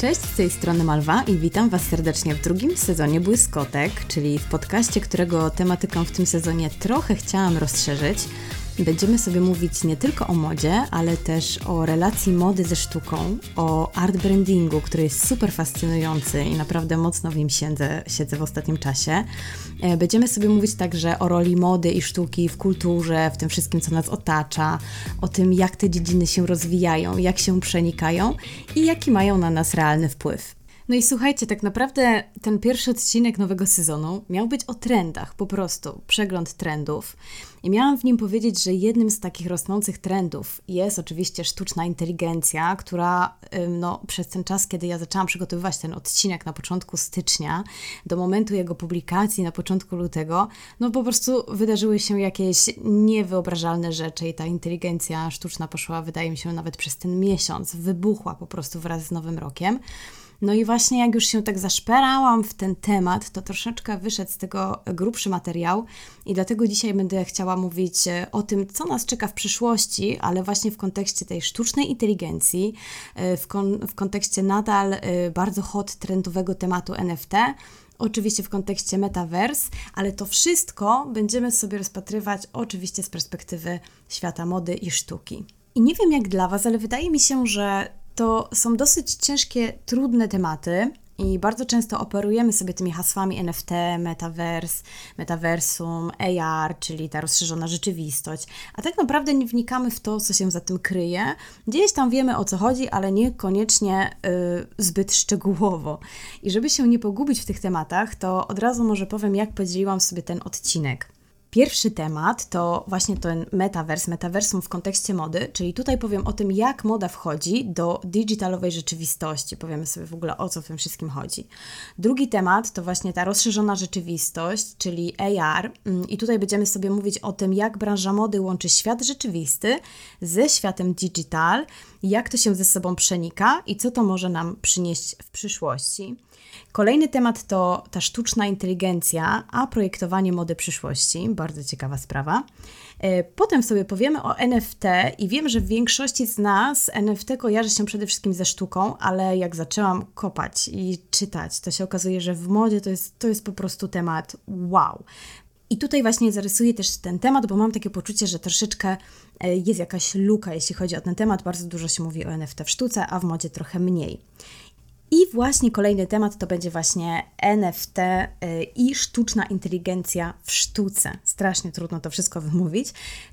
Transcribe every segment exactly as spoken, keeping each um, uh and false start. Cześć, z tej strony Malwa i witam Was serdecznie w drugim sezonie Błyskotek, czyli w podcaście, którego tematykę w tym sezonie trochę chciałam rozszerzyć. Będziemy sobie mówić nie tylko o modzie, ale też o relacji mody ze sztuką, o art brandingu, który jest super fascynujący i naprawdę mocno w nim siedzę, siedzę w ostatnim czasie. Będziemy sobie mówić także o roli mody i sztuki w kulturze, w tym wszystkim, co nas otacza, o tym, jak te dziedziny się rozwijają, jak się przenikają i jaki mają na nas realny wpływ. No i słuchajcie, tak naprawdę ten pierwszy odcinek nowego sezonu miał być o trendach, po prostu przegląd trendów. I miałam w nim powiedzieć, że jednym z takich rosnących trendów jest oczywiście sztuczna inteligencja, która no, przez ten czas, kiedy ja zaczęłam przygotowywać ten odcinek na początku stycznia, do momentu jego publikacji na początku lutego, no po prostu wydarzyły się jakieś niewyobrażalne rzeczy i ta inteligencja sztuczna poszła, wydaje mi się, nawet przez ten miesiąc, wybuchła po prostu wraz z Nowym Rokiem. No i właśnie jak już się tak zaszperałam w ten temat, to troszeczkę wyszedł z tego grubszy materiał i dlatego dzisiaj będę chciała mówić o tym, co nas czeka w przyszłości, ale właśnie w kontekście tej sztucznej inteligencji, w, kon- w kontekście nadal bardzo hot trendowego tematu N F T, oczywiście w kontekście metaverse, ale to wszystko będziemy sobie rozpatrywać oczywiście z perspektywy świata mody i sztuki. I nie wiem jak dla Was, ale wydaje mi się, że to są dosyć ciężkie, trudne tematy i bardzo często operujemy sobie tymi hasłami N F T, metaverse, metaversum, A R, czyli ta rozszerzona rzeczywistość, a tak naprawdę nie wnikamy w to, co się za tym kryje. Gdzieś tam wiemy, o co chodzi, ale niekoniecznie yy, zbyt szczegółowo. I żeby się nie pogubić w tych tematach, to od razu może powiem, jak podzieliłam sobie ten odcinek. Pierwszy temat to właśnie ten metavers, metaversum w kontekście mody, czyli tutaj powiem o tym, jak moda wchodzi do digitalowej rzeczywistości. Powiemy sobie w ogóle, o co w tym wszystkim chodzi. Drugi temat to właśnie ta rozszerzona rzeczywistość, czyli A R. I tutaj będziemy sobie mówić o tym, jak branża mody łączy świat rzeczywisty ze światem digital, jak to się ze sobą przenika i co to może nam przynieść w przyszłości. Kolejny temat to ta sztuczna inteligencja, a projektowanie mody przyszłości. Bardzo ciekawa sprawa. Potem sobie powiemy o N F T i wiem, że w większości z nas N F T kojarzy się przede wszystkim ze sztuką, ale jak zaczęłam kopać i czytać, to się okazuje, że w modzie to jest, to jest po prostu temat wow. I tutaj właśnie zarysuję też ten temat, bo mam takie poczucie, że troszeczkę jest jakaś luka, jeśli chodzi o ten temat. Bardzo dużo się mówi o N F T w sztuce, a w modzie trochę mniej. I właśnie kolejny temat to będzie właśnie N F T i sztuczna inteligencja w sztuce. Strasznie trudno to wszystko wymówić.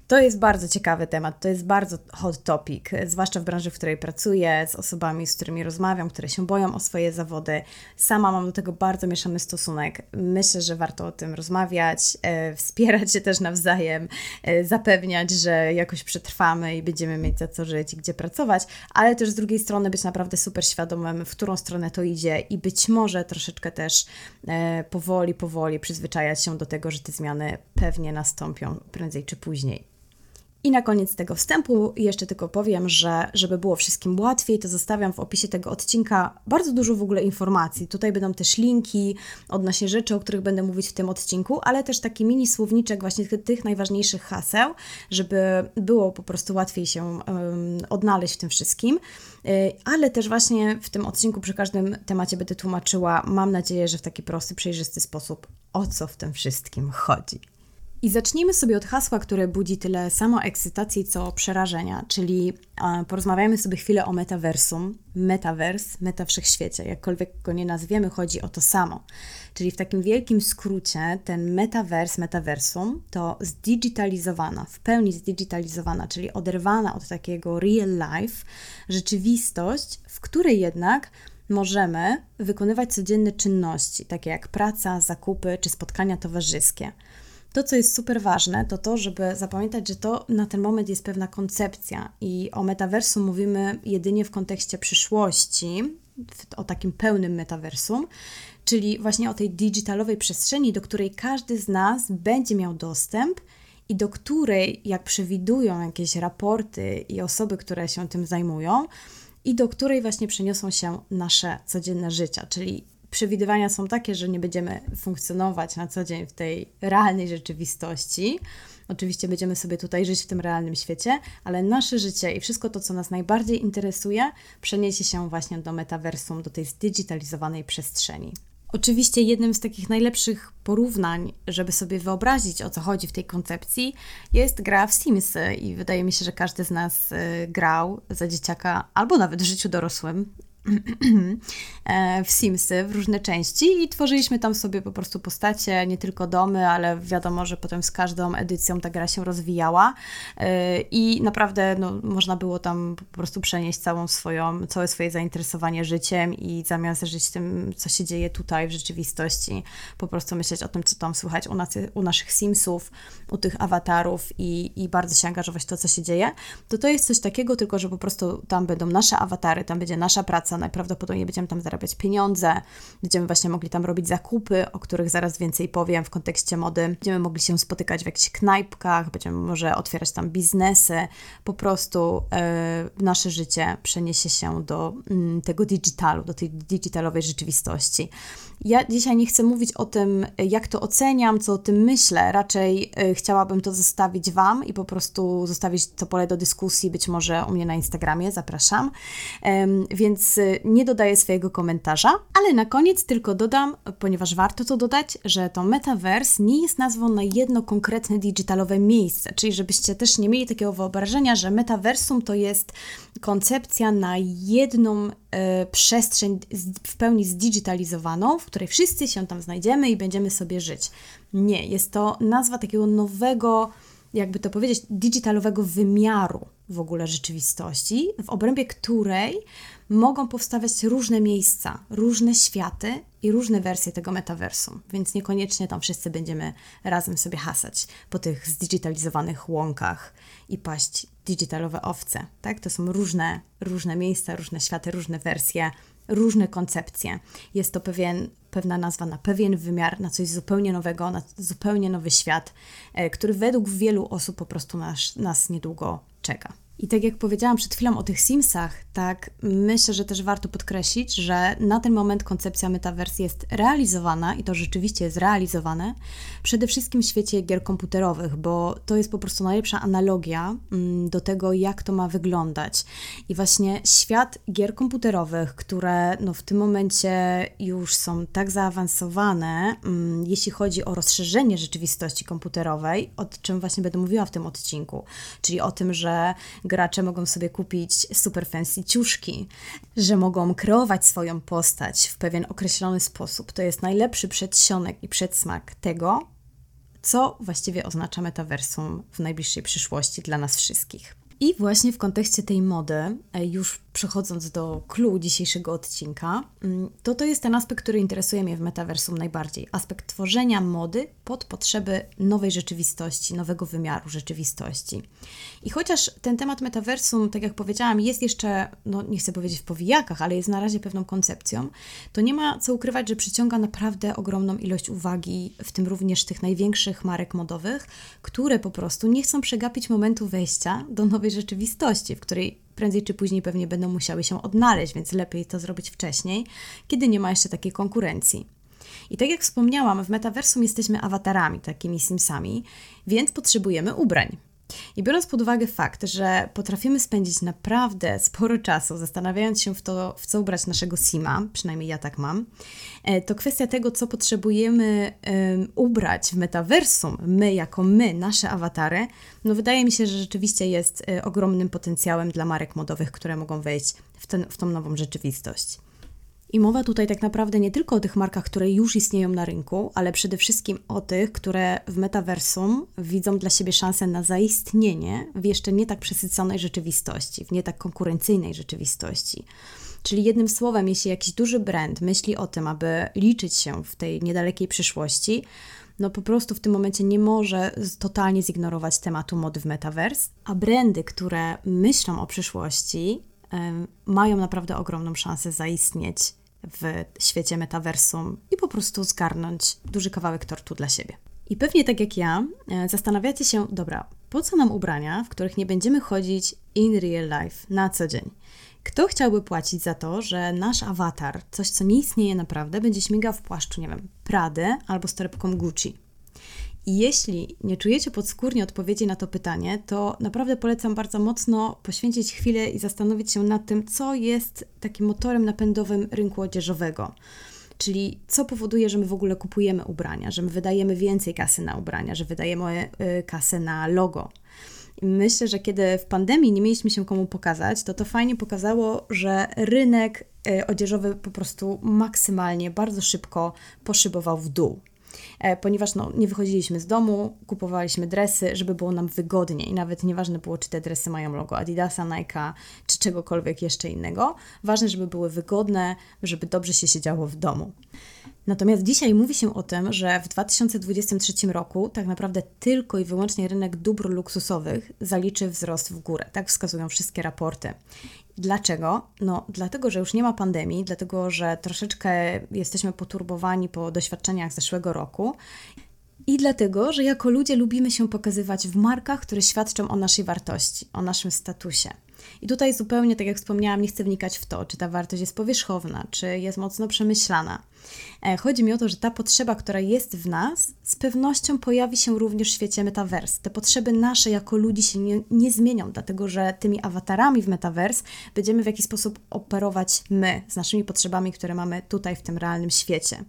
To jest bardzo ciekawy temat, to jest bardzo hot topic, zwłaszcza w branży, w której pracuję, z osobami, z którymi rozmawiam, które się boją o swoje zawody. Sama mam do tego bardzo mieszany stosunek. Myślę, że warto o tym rozmawiać, wspierać się też nawzajem, zapewniać, że jakoś przetrwamy i będziemy mieć za co żyć i gdzie pracować, ale też z drugiej strony być naprawdę super świadomym, w którą stronę to idzie i być może troszeczkę też powoli, powoli przyzwyczajać się do tego, że te zmiany pewnie nastąpią prędzej czy później. I na koniec tego wstępu jeszcze tylko powiem, że żeby było wszystkim łatwiej, to zostawiam w opisie tego odcinka bardzo dużo w ogóle informacji. Tutaj będą też linki odnośnie rzeczy, o których będę mówić w tym odcinku, ale też taki mini słowniczek właśnie tych najważniejszych haseł, żeby było po prostu łatwiej się um, odnaleźć w tym wszystkim. Ale też właśnie w tym odcinku przy każdym temacie będę tłumaczyła, mam nadzieję, że w taki prosty, przejrzysty sposób, o co w tym wszystkim chodzi. I zacznijmy sobie od hasła, które budzi tyle samo ekscytacji, co przerażenia, czyli porozmawiajmy sobie chwilę o metaversum, metaverse, meta wszechświecie, jakkolwiek go nie nazwiemy, chodzi o to samo. Czyli w takim wielkim skrócie ten metavers, metaversum to zdigitalizowana, w pełni zdigitalizowana, czyli oderwana od takiego real life rzeczywistość, w której jednak możemy wykonywać codzienne czynności, takie jak praca, zakupy czy spotkania towarzyskie. To, co jest super ważne, to to, żeby zapamiętać, że to na ten moment jest pewna koncepcja i o metaversum mówimy jedynie w kontekście przyszłości, o takim pełnym metaversum, czyli właśnie o tej digitalowej przestrzeni, do której każdy z nas będzie miał dostęp i do której, jak przewidują jakieś raporty i osoby, które się tym zajmują, i do której właśnie przeniosą się nasze codzienne życia, czyli przewidywania są takie, że nie będziemy funkcjonować na co dzień w tej realnej rzeczywistości, Oczywiście będziemy sobie tutaj żyć w tym realnym świecie, ale nasze życie i wszystko to, co nas najbardziej interesuje, przeniesie się właśnie do metaversum, do tej zdigitalizowanej przestrzeni. Oczywiście jednym z takich najlepszych porównań, żeby sobie wyobrazić, o co chodzi w tej koncepcji, jest gra w Simsy i wydaje mi się, że każdy z nas grał za dzieciaka albo nawet w życiu dorosłym w Simsy w różne części i tworzyliśmy tam sobie po prostu postacie, nie tylko domy, ale wiadomo, że potem z każdą edycją ta gra się rozwijała i naprawdę no, można było tam po prostu przenieść całą swoją, całe swoje zainteresowanie życiem i zamiast żyć tym, co się dzieje tutaj w rzeczywistości, po prostu myśleć o tym, co tam słychać u, nas, u naszych Simsów, u tych awatarów i, i bardzo się angażować w to, co się dzieje, to to jest coś takiego, tylko że po prostu tam będą nasze awatary, tam będzie nasza praca, najprawdopodobniej będziemy tam zarabiać pieniądze, będziemy właśnie mogli tam robić zakupy, o których zaraz więcej powiem w kontekście mody. Będziemy mogli się spotykać w jakichś knajpkach, będziemy może otwierać tam biznesy. Po prostu yy, nasze życie przeniesie się do yy, tego digitalu, do tej digitalowej rzeczywistości. Ja dzisiaj nie chcę mówić o tym, jak to oceniam, co o tym myślę. Raczej yy, chciałabym to zostawić Wam i po prostu zostawić to pole do dyskusji, być może u mnie na Instagramie, zapraszam. Yy, więc nie dodaję swojego komentarza, ale na koniec tylko dodam, ponieważ warto to dodać, że to metaverse nie jest nazwą na jedno konkretne digitalowe miejsce, czyli żebyście też nie mieli takiego wyobrażenia, że metaversum to jest koncepcja na jedną y, przestrzeń w pełni zdigitalizowaną, w której wszyscy się tam znajdziemy i będziemy sobie żyć. Nie, jest to nazwa takiego nowego, jakby to powiedzieć, digitalowego wymiaru w ogóle rzeczywistości, w obrębie której mogą powstawać różne miejsca, różne światy i różne wersje tego metaversum, więc niekoniecznie tam wszyscy będziemy razem sobie hasać po tych zdigitalizowanych łąkach i paść digitalowe owce, tak? To są różne, różne miejsca, różne światy, różne wersje, różne koncepcje. Jest to pewien, pewna nazwa na pewien wymiar, na coś zupełnie nowego, na zupełnie nowy świat, który według wielu osób po prostu nas, nas niedługo czeka. I tak jak powiedziałam przed chwilą o tych Simsach, tak myślę, że też warto podkreślić, że na ten moment koncepcja metaverse jest realizowana i to rzeczywiście jest realizowane przede wszystkim w świecie gier komputerowych, bo to jest po prostu najlepsza analogia do tego, jak to ma wyglądać. I właśnie świat gier komputerowych, które no w tym momencie już są tak zaawansowane, jeśli chodzi o rozszerzenie rzeczywistości komputerowej, o czym właśnie będę mówiła w tym odcinku, czyli o tym, że gracze mogą sobie kupić super fancy ciuszki, że mogą kreować swoją postać w pewien określony sposób. To jest najlepszy przedsionek i przedsmak tego, co właściwie oznacza metaversum w najbliższej przyszłości dla nas wszystkich. I właśnie w kontekście tej mody, już przechodząc do clou dzisiejszego odcinka, to to jest ten aspekt, który interesuje mnie w metaversum najbardziej. Aspekt tworzenia mody pod potrzeby nowej rzeczywistości, nowego wymiaru rzeczywistości. I chociaż ten temat metaversum, tak jak powiedziałam, jest jeszcze, no nie chcę powiedzieć w powijakach, ale jest na razie pewną koncepcją, to nie ma co ukrywać, że przyciąga naprawdę ogromną ilość uwagi, w tym również tych największych marek modowych, które po prostu nie chcą przegapić momentu wejścia do nowej rzeczywistości, w której prędzej czy później pewnie będą musiały się odnaleźć, więc lepiej to zrobić wcześniej, kiedy nie ma jeszcze takiej konkurencji. I tak jak wspomniałam, w metaversum jesteśmy awatarami, takimi Simsami, więc potrzebujemy ubrań. I biorąc pod uwagę fakt, że potrafimy spędzić naprawdę sporo czasu zastanawiając się w to, w co ubrać naszego Sima, przynajmniej ja tak mam, to kwestia tego, co potrzebujemy um, ubrać w metaversum, my jako my, nasze awatary, no wydaje mi się, że rzeczywiście jest ogromnym potencjałem dla marek modowych, które mogą wejść w, ten, w tą nową rzeczywistość. I mowa tutaj tak naprawdę nie tylko o tych markach, które już istnieją na rynku, ale przede wszystkim o tych, które w metaversum widzą dla siebie szansę na zaistnienie w jeszcze nie tak przesyconej rzeczywistości, w nie tak konkurencyjnej rzeczywistości. Czyli jednym słowem, jeśli jakiś duży brand myśli o tym, aby liczyć się w tej niedalekiej przyszłości, no po prostu w tym momencie nie może totalnie zignorować tematu mody w metaverse, a brandy, które myślą o przyszłości, mają naprawdę ogromną szansę zaistnieć w świecie metaversum i po prostu zgarnąć duży kawałek tortu dla siebie. I pewnie tak jak ja, zastanawiacie się, dobra, po co nam ubrania, w których nie będziemy chodzić in real life, na co dzień? Kto chciałby płacić za to, że nasz awatar, coś co nie istnieje naprawdę, będzie śmigał w płaszczu, nie wiem, Prady albo z torebką Gucci? I jeśli nie czujecie podskórnie odpowiedzi na to pytanie, to naprawdę polecam bardzo mocno poświęcić chwilę i zastanowić się nad tym, co jest takim motorem napędowym rynku odzieżowego. Czyli co powoduje, że my w ogóle kupujemy ubrania, że my wydajemy więcej kasy na ubrania, że wydajemy kasę na logo. I myślę, że kiedy w pandemii nie mieliśmy się komu pokazać, to to fajnie pokazało, że rynek odzieżowy po prostu maksymalnie, bardzo szybko poszybował w dół. Ponieważ no, nie wychodziliśmy z domu, kupowaliśmy dresy, żeby było nam wygodniej. Nawet nieważne było, czy te dresy mają logo Adidasa, Nike'a, czy czegokolwiek jeszcze innego. Ważne, żeby były wygodne, żeby dobrze się siedziało w domu. Natomiast dzisiaj mówi się o tym, że w dwa tysiące dwudziestym trzecim roku tak naprawdę tylko i wyłącznie rynek dóbr luksusowych zaliczy wzrost w górę. Tak wskazują wszystkie raporty. Dlaczego? No dlatego, że już nie ma pandemii, dlatego, że troszeczkę jesteśmy poturbowani po doświadczeniach zeszłego roku i dlatego, że jako ludzie lubimy się pokazywać w markach, które świadczą o naszej wartości, o naszym statusie. I tutaj zupełnie, tak jak wspomniałam, nie chcę wnikać w to, czy ta wartość jest powierzchowna, czy jest mocno przemyślana. Chodzi mi o to, że ta potrzeba, która jest w nas, z pewnością pojawi się również w świecie metaverse. Te potrzeby nasze jako ludzi się nie, nie zmienią, dlatego że tymi awatarami w metaverse będziemy w jakiś sposób operować my, z naszymi potrzebami, które mamy tutaj w tym realnym świecie.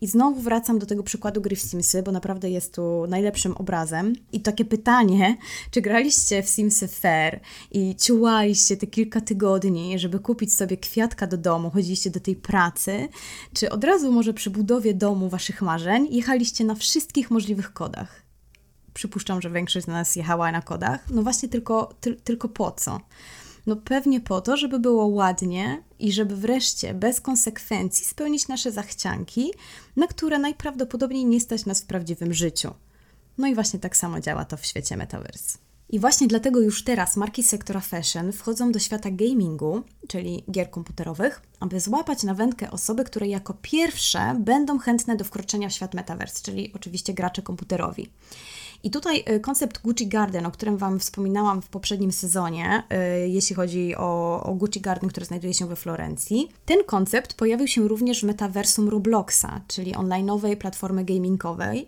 I znowu wracam do tego przykładu gry w Simsy, bo naprawdę jest tu najlepszym obrazem. I takie pytanie, czy graliście w Simsy Fair i ciuła te kilka tygodni, żeby kupić sobie kwiatka do domu, chodziliście do tej pracy, czy od razu może przy budowie domu waszych marzeń jechaliście na wszystkich możliwych kodach? Przypuszczam, że większość z nas jechała na kodach. No właśnie tylko, ty, tylko po co? No pewnie po to, żeby było ładnie i żeby wreszcie bez konsekwencji spełnić nasze zachcianki, na które najprawdopodobniej nie stać nas w prawdziwym życiu. No i właśnie tak samo działa to w świecie metaverse. I właśnie dlatego już teraz marki sektora fashion wchodzą do świata gamingu, czyli gier komputerowych, aby złapać na wędkę osoby, które jako pierwsze będą chętne do wkroczenia w świat metaverse, czyli oczywiście gracze komputerowi. I tutaj koncept Gucci Garden, o którym Wam wspominałam w poprzednim sezonie, jeśli chodzi o, o Gucci Garden, który znajduje się we Florencji, ten koncept pojawił się również w metaversum Robloxa, czyli online'owej platformy gamingowej.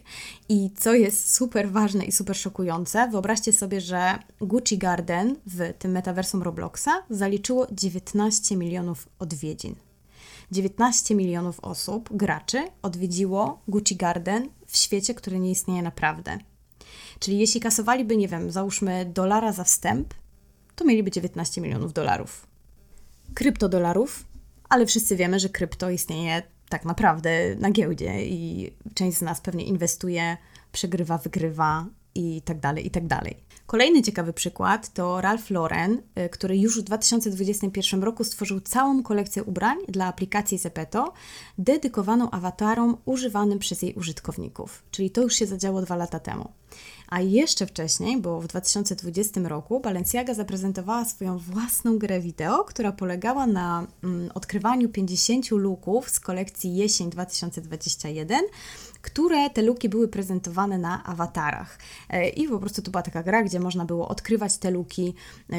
I co jest super ważne i super szokujące, wyobraźcie sobie, że Gucci Garden w tym metaversum Robloxa zaliczyło dziewiętnaście milionów odwiedzin. dziewiętnaście milionów osób, graczy, odwiedziło Gucci Garden w świecie, który nie istnieje naprawdę. Czyli jeśli kasowaliby, nie wiem, załóżmy dolara za wstęp, to mieliby dziewiętnaście milionów dolarów. Kryptodolarów, ale wszyscy wiemy, że krypto istnieje tak naprawdę na giełdzie i część z nas pewnie inwestuje, przegrywa, wygrywa i tak dalej, i tak dalej. Kolejny ciekawy przykład to Ralph Lauren, który już w dwa tysiące dwudziestym pierwszym roku stworzył całą kolekcję ubrań dla aplikacji Zepeto, dedykowaną awatarom używanym przez jej użytkowników. Czyli to już się zadziało dwa lata temu. A jeszcze wcześniej, bo w dwa tysiące dwudziestym roku Balenciaga zaprezentowała swoją własną grę wideo, która polegała na mm, odkrywaniu pięćdziesięciu looków z kolekcji jesień dwa tysiące dwudziestego pierwszego, które te looki były prezentowane na awatarach. I po prostu to była taka gra, gdzie można było odkrywać te looki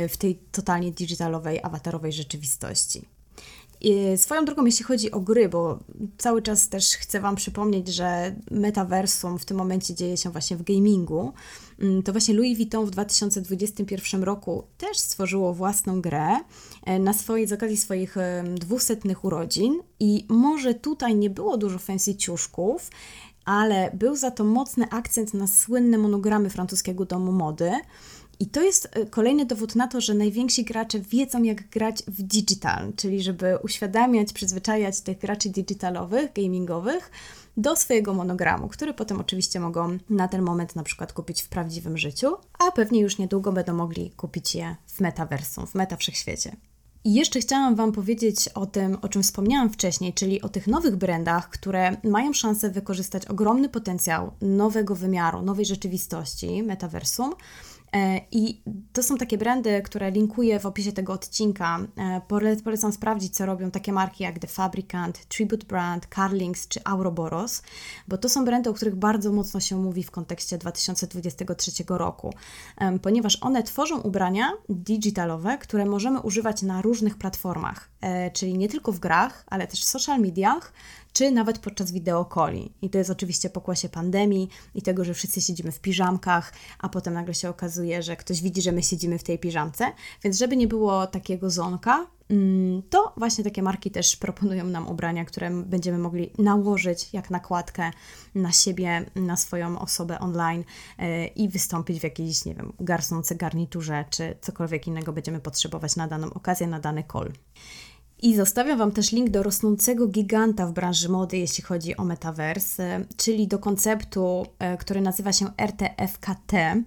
w tej totalnie digitalowej, awatarowej rzeczywistości. I swoją drogą, jeśli chodzi o gry, bo cały czas też chcę Wam przypomnieć, że metaversum w tym momencie dzieje się właśnie w gamingu, to właśnie Louis Vuitton w dwa tysiące dwudziestym pierwszym roku też stworzyło własną grę na swojej, z okazji swoich dwusetnych urodzin i może tutaj nie było dużo fancy ciuszków, ale był za to mocny akcent na słynne monogramy francuskiego domu mody. I to jest kolejny dowód na to, że najwięksi gracze wiedzą, jak grać w digital, czyli żeby uświadamiać, przyzwyczajać tych graczy digitalowych, gamingowych do swojego monogramu, który potem oczywiście mogą na ten moment na przykład kupić w prawdziwym życiu, a pewnie już niedługo będą mogli kupić je w metaversum, w meta wszechświecie. I jeszcze chciałam Wam powiedzieć o tym, o czym wspomniałam wcześniej, czyli o tych nowych brandach, które mają szansę wykorzystać ogromny potencjał nowego wymiaru, nowej rzeczywistości, metaversum, I to są takie brandy, które linkuję w opisie tego odcinka. Polecam sprawdzić, co robią takie marki jak The Fabricant, Tribute Brand, Carlings czy Ouroboros, bo to są brandy, o których bardzo mocno się mówi w kontekście dwa tysiące dwudziestego trzeciego roku, ponieważ one tworzą ubrania digitalowe, które możemy używać na różnych platformach, czyli nie tylko w grach, ale też w social mediach, czy nawet podczas wideokoli. I to jest oczywiście pokłosie pandemii i tego, że wszyscy siedzimy w piżamkach, a potem nagle się okazuje, że ktoś widzi, że my siedzimy w tej piżamce. Więc żeby nie było takiego zonka, to właśnie takie marki też proponują nam ubrania, które będziemy mogli nałożyć jak nakładkę na siebie, na swoją osobę online i wystąpić w jakiejś, nie wiem, garsnącej garniturze, czy cokolwiek innego będziemy potrzebować na daną okazję, na dany call. I zostawiam Wam też link do rosnącego giganta w branży mody, jeśli chodzi o metaverse, czyli do konceptu, który nazywa się R T F K T,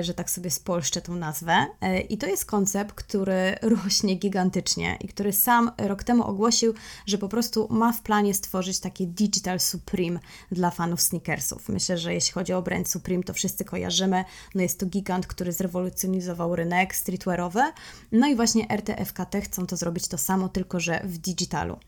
że tak sobie spolszczę tą nazwę. I to jest koncept, który rośnie gigantycznie i który sam rok temu ogłosił, że po prostu ma w planie stworzyć taki digital Supreme dla fanów sneakersów. Myślę, że jeśli chodzi o brand Supreme, to wszyscy kojarzymy. No jest to gigant, który zrewolucjonizował rynek streetwearowy. No i właśnie R T F K T chcą to zrobić to samo, tylko Tylko, że w digitalu.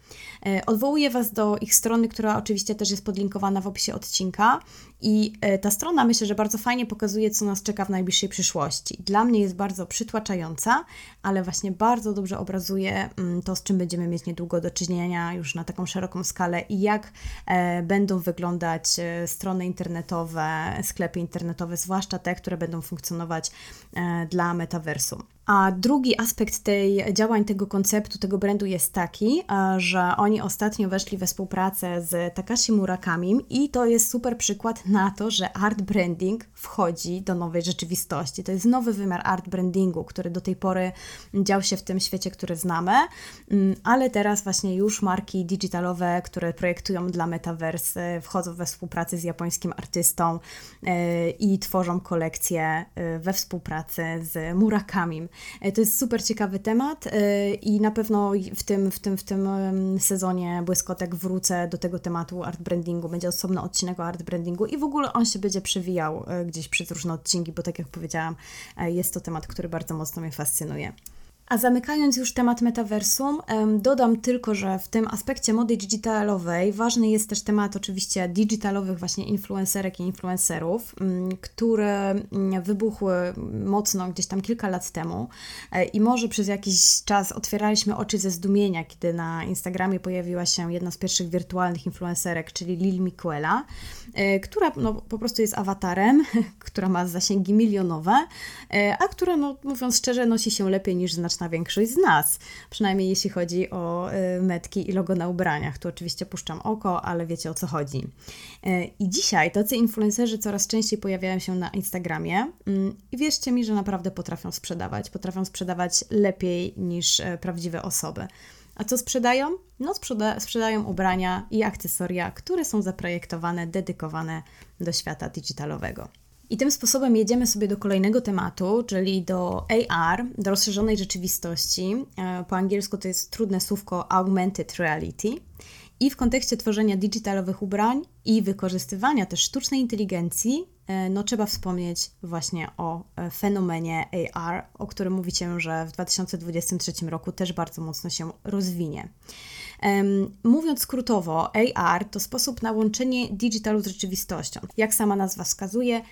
Odwołuję Was do ich strony, która oczywiście też jest podlinkowana w opisie odcinka i ta strona, myślę, że bardzo fajnie pokazuje, co nas czeka w najbliższej przyszłości. Dla mnie jest bardzo przytłaczająca, ale właśnie bardzo dobrze obrazuje to, z czym będziemy mieć niedługo do czynienia już na taką szeroką skalę i jak będą wyglądać strony internetowe, sklepy internetowe, zwłaszcza te, które będą funkcjonować dla metaversu. A drugi aspekt tej działań, tego konceptu, tego brandu jest taki, że oni ostatnio weszli we współpracę z Takashi Murakamim i to jest super przykład na to, że art branding wchodzi do nowej rzeczywistości. To jest nowy wymiar art brandingu, który do tej pory dział się w tym świecie, który znamy, ale teraz właśnie już marki digitalowe, które projektują dla metaverse, wchodzą we współpracę z japońskim artystą i tworzą kolekcje we współpracy z Murakamim. To jest super ciekawy temat i na pewno w tym, w tym, w tym sezonie Błyskotek wrócę do tego tematu art brandingu. Będzie osobny odcinek o art brandingu i w ogóle on się będzie przewijał gdzieś przez różne odcinki, bo tak jak powiedziałam, jest to temat, który bardzo mocno mnie fascynuje. A zamykając już temat metaversum, dodam tylko, że w tym aspekcie mody digitalowej ważny jest też temat oczywiście digitalowych właśnie influencerek i influencerów, które wybuchły mocno gdzieś tam kilka lat temu i może przez jakiś czas otwieraliśmy oczy ze zdumienia, kiedy na Instagramie pojawiła się jedna z pierwszych wirtualnych influencerek, czyli Lil Miquela, która no, po prostu jest awatarem, która ma zasięgi milionowe, a która, no, mówiąc szczerze, nosi się lepiej niż znaczna na większość z nas, przynajmniej jeśli chodzi o metki i logo na ubraniach. Tu oczywiście puszczam oko, ale wiecie, o co chodzi. I dzisiaj tacy influencerzy coraz częściej pojawiają się na Instagramie i wierzcie mi, że naprawdę potrafią sprzedawać. Potrafią sprzedawać lepiej niż prawdziwe osoby. A co sprzedają? No sprzeda- sprzedają ubrania i akcesoria, które są zaprojektowane, dedykowane do świata digitalowego. I tym sposobem jedziemy sobie do kolejnego tematu, czyli do A R, do rozszerzonej rzeczywistości. Po angielsku to jest trudne słówko augmented reality. I w kontekście tworzenia digitalowych ubrań i wykorzystywania też sztucznej inteligencji, no trzeba wspomnieć właśnie o fenomenie A R, o którym mówi się, że w dwa tysiące dwudziestym trzecim roku też bardzo mocno się rozwinie. Mówiąc skrótowo, A R to sposób na łączenie digitalu z rzeczywistością. Jak sama nazwa wskazuje,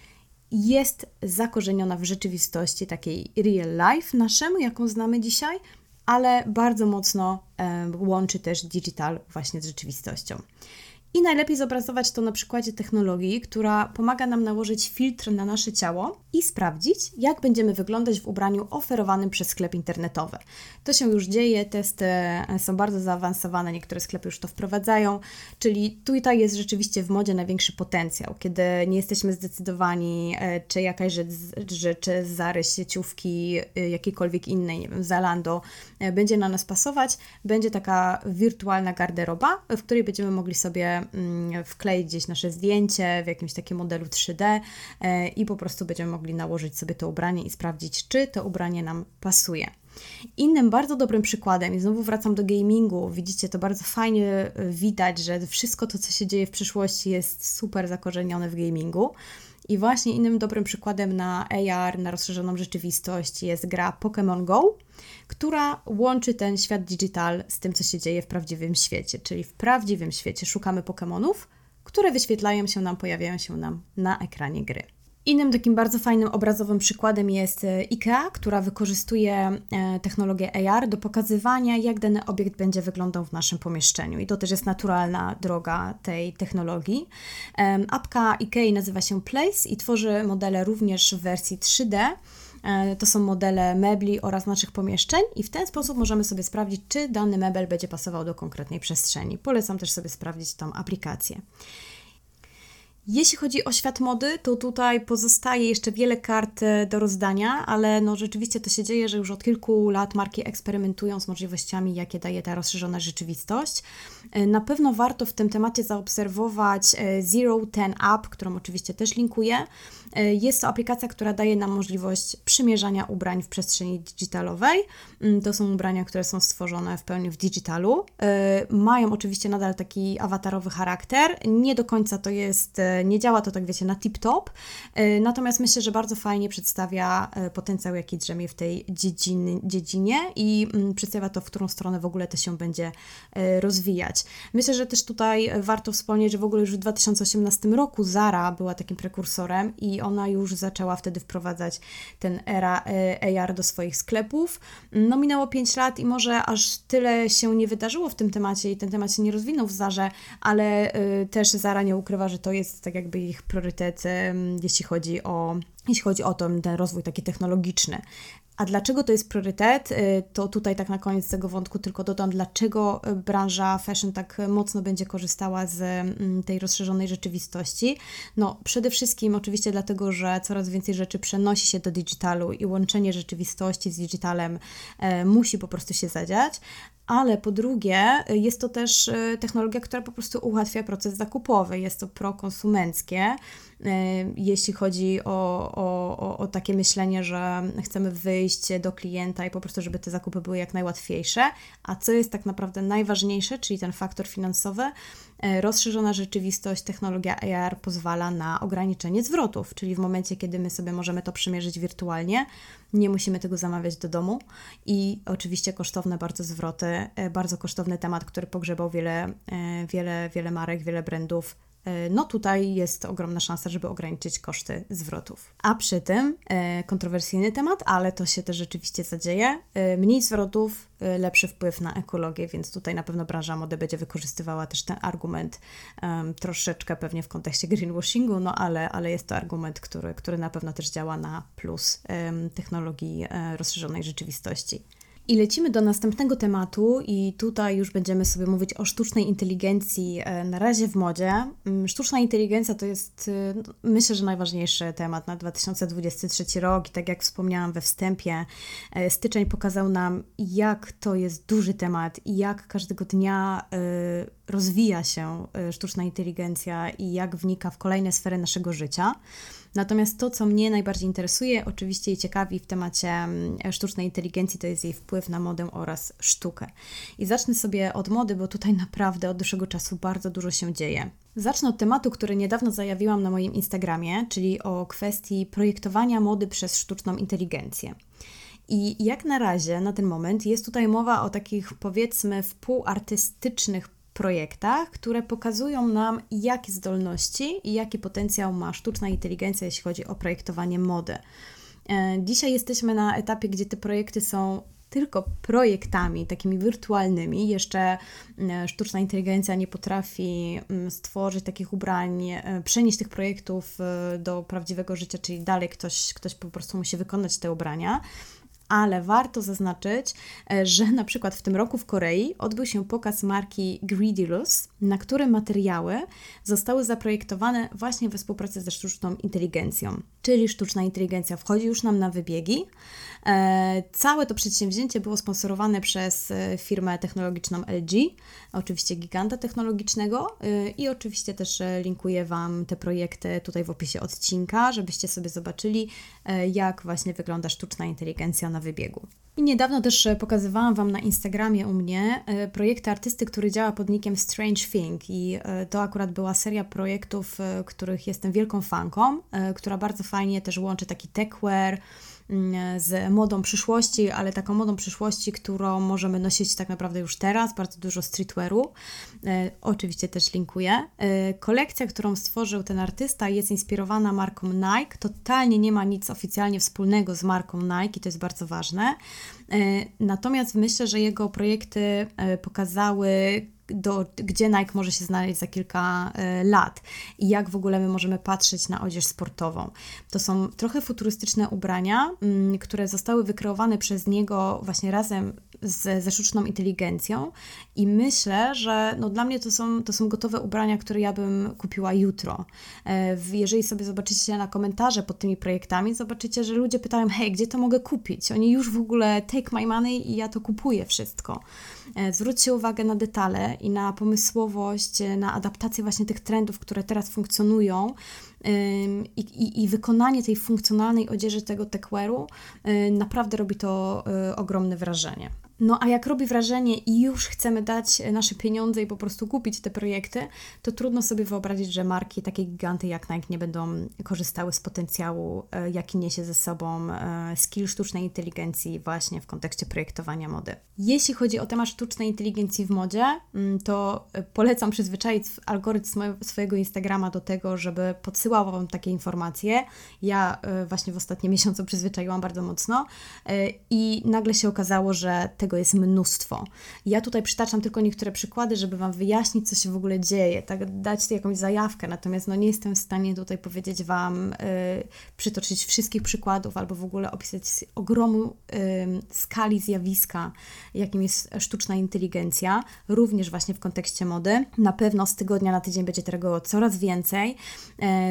jest zakorzeniona w rzeczywistości takiej real life naszym, jaką znamy dzisiaj, ale bardzo mocno e, łączy też digital właśnie z rzeczywistością. I najlepiej zobrazować to na przykładzie technologii, która pomaga nam nałożyć filtr na nasze ciało i sprawdzić, jak będziemy wyglądać w ubraniu oferowanym przez sklep internetowy. To się już dzieje, testy są bardzo zaawansowane, niektóre sklepy już to wprowadzają, czyli tutaj jest rzeczywiście w modzie największy potencjał, kiedy nie jesteśmy zdecydowani, czy jakaś rzecz, czy Zary, sieciówki, jakiejkolwiek innej, nie wiem, Zalando, będzie na nas pasować, będzie taka wirtualna garderoba, w której będziemy mogli sobie wkleić gdzieś nasze zdjęcie w jakimś takim modelu trzy D i po prostu będziemy mogli nałożyć sobie to ubranie i sprawdzić, czy to ubranie nam pasuje. Innym bardzo dobrym przykładem, i znowu wracam do gamingu, widzicie, to bardzo fajnie widać, że wszystko to, co się dzieje w przyszłości, jest super zakorzenione w gamingu. I właśnie innym dobrym przykładem na A R, na rozszerzoną rzeczywistość jest gra Pokémon Go, która łączy ten świat digital z tym, co się dzieje w prawdziwym świecie. Czyli w prawdziwym świecie szukamy Pokémonów, które wyświetlają się nam, pojawiają się nam na ekranie gry. Innym takim bardzo fajnym obrazowym przykładem jest IKEA, która wykorzystuje technologię A R do pokazywania, jak dany obiekt będzie wyglądał w naszym pomieszczeniu. I to też jest naturalna droga tej technologii. Apka IKEA nazywa się Place i tworzy modele również w wersji trzy D. To są modele mebli oraz naszych pomieszczeń i w ten sposób możemy sobie sprawdzić, czy dany mebel będzie pasował do konkretnej przestrzeni. Polecam też sobie sprawdzić tą aplikację. Jeśli chodzi o świat mody, to tutaj pozostaje jeszcze wiele kart do rozdania, ale no rzeczywiście to się dzieje, że już od kilku lat marki eksperymentują z możliwościami, jakie daje ta rozszerzona rzeczywistość. Na pewno warto w tym temacie zaobserwować Zero Ten App, którą oczywiście też linkuję. Jest to aplikacja, która daje nam możliwość przymierzania ubrań w przestrzeni digitalowej. To są ubrania, które są stworzone w pełni w digitalu. Mają oczywiście nadal taki awatarowy charakter. Nie do końca to jest... Nie działa to, tak wiecie, na tip-top, natomiast myślę, że bardzo fajnie przedstawia potencjał, jaki drzemie w tej dziedzin, dziedzinie i przedstawia to, w którą stronę w ogóle to się będzie rozwijać. Myślę, że też tutaj warto wspomnieć, że w ogóle już w dwa tysiące osiemnastym roku Zara była takim prekursorem i ona już zaczęła wtedy wprowadzać ten era A R do swoich sklepów. No minęło pięć lat i może aż tyle się nie wydarzyło w tym temacie i ten temat się nie rozwinął w Zarze, ale też Zara nie ukrywa, że to jest tak jakby ich priorytet, jeśli chodzi o, jeśli chodzi o to, ten rozwój taki technologiczny. A dlaczego to jest priorytet? To tutaj tak na koniec tego wątku tylko dodam, dlaczego branża fashion tak mocno będzie korzystała z tej rozszerzonej rzeczywistości. No przede wszystkim oczywiście dlatego, że coraz więcej rzeczy przenosi się do digitalu i łączenie rzeczywistości z digitalem musi po prostu się zadziać. Ale po drugie, jest to też technologia, która po prostu ułatwia proces zakupowy. Jest to prokonsumenckie, jeśli chodzi o, o, o takie myślenie, że chcemy wyjść do klienta i po prostu, żeby te zakupy były jak najłatwiejsze. A co jest tak naprawdę najważniejsze, czyli ten faktor finansowy, rozszerzona rzeczywistość, technologia A R pozwala na ograniczenie zwrotów, czyli w momencie, kiedy my sobie możemy to przymierzyć wirtualnie, nie musimy tego zamawiać do domu i oczywiście kosztowne bardzo zwroty, bardzo kosztowny temat, który pogrzebał wiele, wiele, wiele marek, wiele brandów. No tutaj jest ogromna szansa, żeby ograniczyć koszty zwrotów. A przy tym kontrowersyjny temat, ale to się też rzeczywiście zadzieje. Mniej zwrotów, lepszy wpływ na ekologię, więc tutaj na pewno branża mody będzie wykorzystywała też ten argument um, troszeczkę pewnie w kontekście greenwashingu, no ale, ale jest to argument, który, który na pewno też działa na plus um, technologii um, rozszerzonej rzeczywistości. I lecimy do następnego tematu i tutaj już będziemy sobie mówić o sztucznej inteligencji na razie w modzie. Sztuczna inteligencja to jest, myślę, że najważniejszy temat na dwa tysiące dwudziesty trzeci rok i tak jak wspomniałam we wstępie, styczeń pokazał nam, jak to jest duży temat i jak każdego dnia rozwija się sztuczna inteligencja i jak wnika w kolejne sfery naszego życia. Natomiast to, co mnie najbardziej interesuje, oczywiście i ciekawi w temacie sztucznej inteligencji, to jest jej wpływ na modę oraz sztukę. I zacznę sobie od mody, bo tutaj naprawdę od dłuższego czasu bardzo dużo się dzieje. Zacznę od tematu, który niedawno zajawiłam na moim Instagramie, czyli o kwestii projektowania mody przez sztuczną inteligencję. I jak na razie, na ten moment, jest tutaj mowa o takich, powiedzmy, wpółartystycznych projektach, które pokazują nam, jakie zdolności i jaki potencjał ma sztuczna inteligencja, jeśli chodzi o projektowanie mody. Dzisiaj jesteśmy na etapie, gdzie te projekty są tylko projektami, takimi wirtualnymi. Jeszcze sztuczna inteligencja nie potrafi stworzyć takich ubrań, przenieść tych projektów do prawdziwego życia, czyli dalej ktoś, ktoś po prostu musi wykonać te ubrania. Ale warto zaznaczyć, że na przykład w tym roku w Korei odbył się pokaz marki Greedilus, na którym materiały zostały zaprojektowane właśnie we współpracy ze sztuczną inteligencją. czyli sztuczna inteligencja wchodzi już nam na wybiegi. Całe to przedsięwzięcie było sponsorowane przez firmę technologiczną L G, oczywiście giganta technologicznego, i oczywiście też linkuję Wam te projekty tutaj w opisie odcinka, żebyście sobie zobaczyli, jak właśnie wygląda sztuczna inteligencja na wybiegu. I niedawno też pokazywałam Wam na Instagramie u mnie projekt artysty, który działa pod nickiem Strange Thing, i to akurat była seria projektów, których jestem wielką fanką, która bardzo fajnie też łączy taki techwear z modą przyszłości, ale taką modą przyszłości, którą możemy nosić tak naprawdę już teraz, bardzo dużo streetwearu. E, oczywiście też linkuję. E, kolekcja, którą stworzył ten artysta, jest inspirowana marką Nike. Totalnie nie ma nic oficjalnie wspólnego z marką Nike i to jest bardzo ważne. E, natomiast myślę, że jego projekty e, pokazały Do, gdzie Nike może się znaleźć za kilka y, lat i jak w ogóle my możemy patrzeć na odzież sportową. To są trochę futurystyczne ubrania, y, które zostały wykreowane przez niego właśnie razem z, ze sztuczną inteligencją, i myślę, że no, dla mnie to są, to są gotowe ubrania, które ja bym kupiła jutro. Y, jeżeli sobie zobaczycie na komentarze pod tymi projektami, zobaczycie, że ludzie pytają, hej, gdzie to mogę kupić? Oni już w ogóle take my money i ja to kupuję wszystko. Y, zwróćcie uwagę na detale i na pomysłowość, na adaptację właśnie tych trendów, które teraz funkcjonują, i, i, i wykonanie tej funkcjonalnej odzieży, tego techwearu, naprawdę robi to ogromne wrażenie. No a jak robi wrażenie i już chcemy dać nasze pieniądze i po prostu kupić te projekty, to trudno sobie wyobrazić, że marki, takie giganty jak Nike, nie będą korzystały z potencjału, jaki niesie ze sobą skill sztucznej inteligencji właśnie w kontekście projektowania mody. Jeśli chodzi o temat sztucznej inteligencji w modzie, to polecam przyzwyczaić algorytm swojego Instagrama do tego, żeby podsyłał Wam takie informacje. Ja właśnie w ostatnim miesiącu przyzwyczaiłam bardzo mocno i nagle się okazało, że te jest mnóstwo. Ja tutaj przytaczam tylko niektóre przykłady, żeby Wam wyjaśnić, co się w ogóle dzieje, tak, dać jakąś zajawkę, natomiast no, nie jestem w stanie tutaj powiedzieć Wam, y, przytoczyć wszystkich przykładów albo w ogóle opisać ogromu y, skali zjawiska, jakim jest sztuczna inteligencja, również właśnie w kontekście mody. Na pewno z tygodnia na tydzień będzie tego coraz więcej.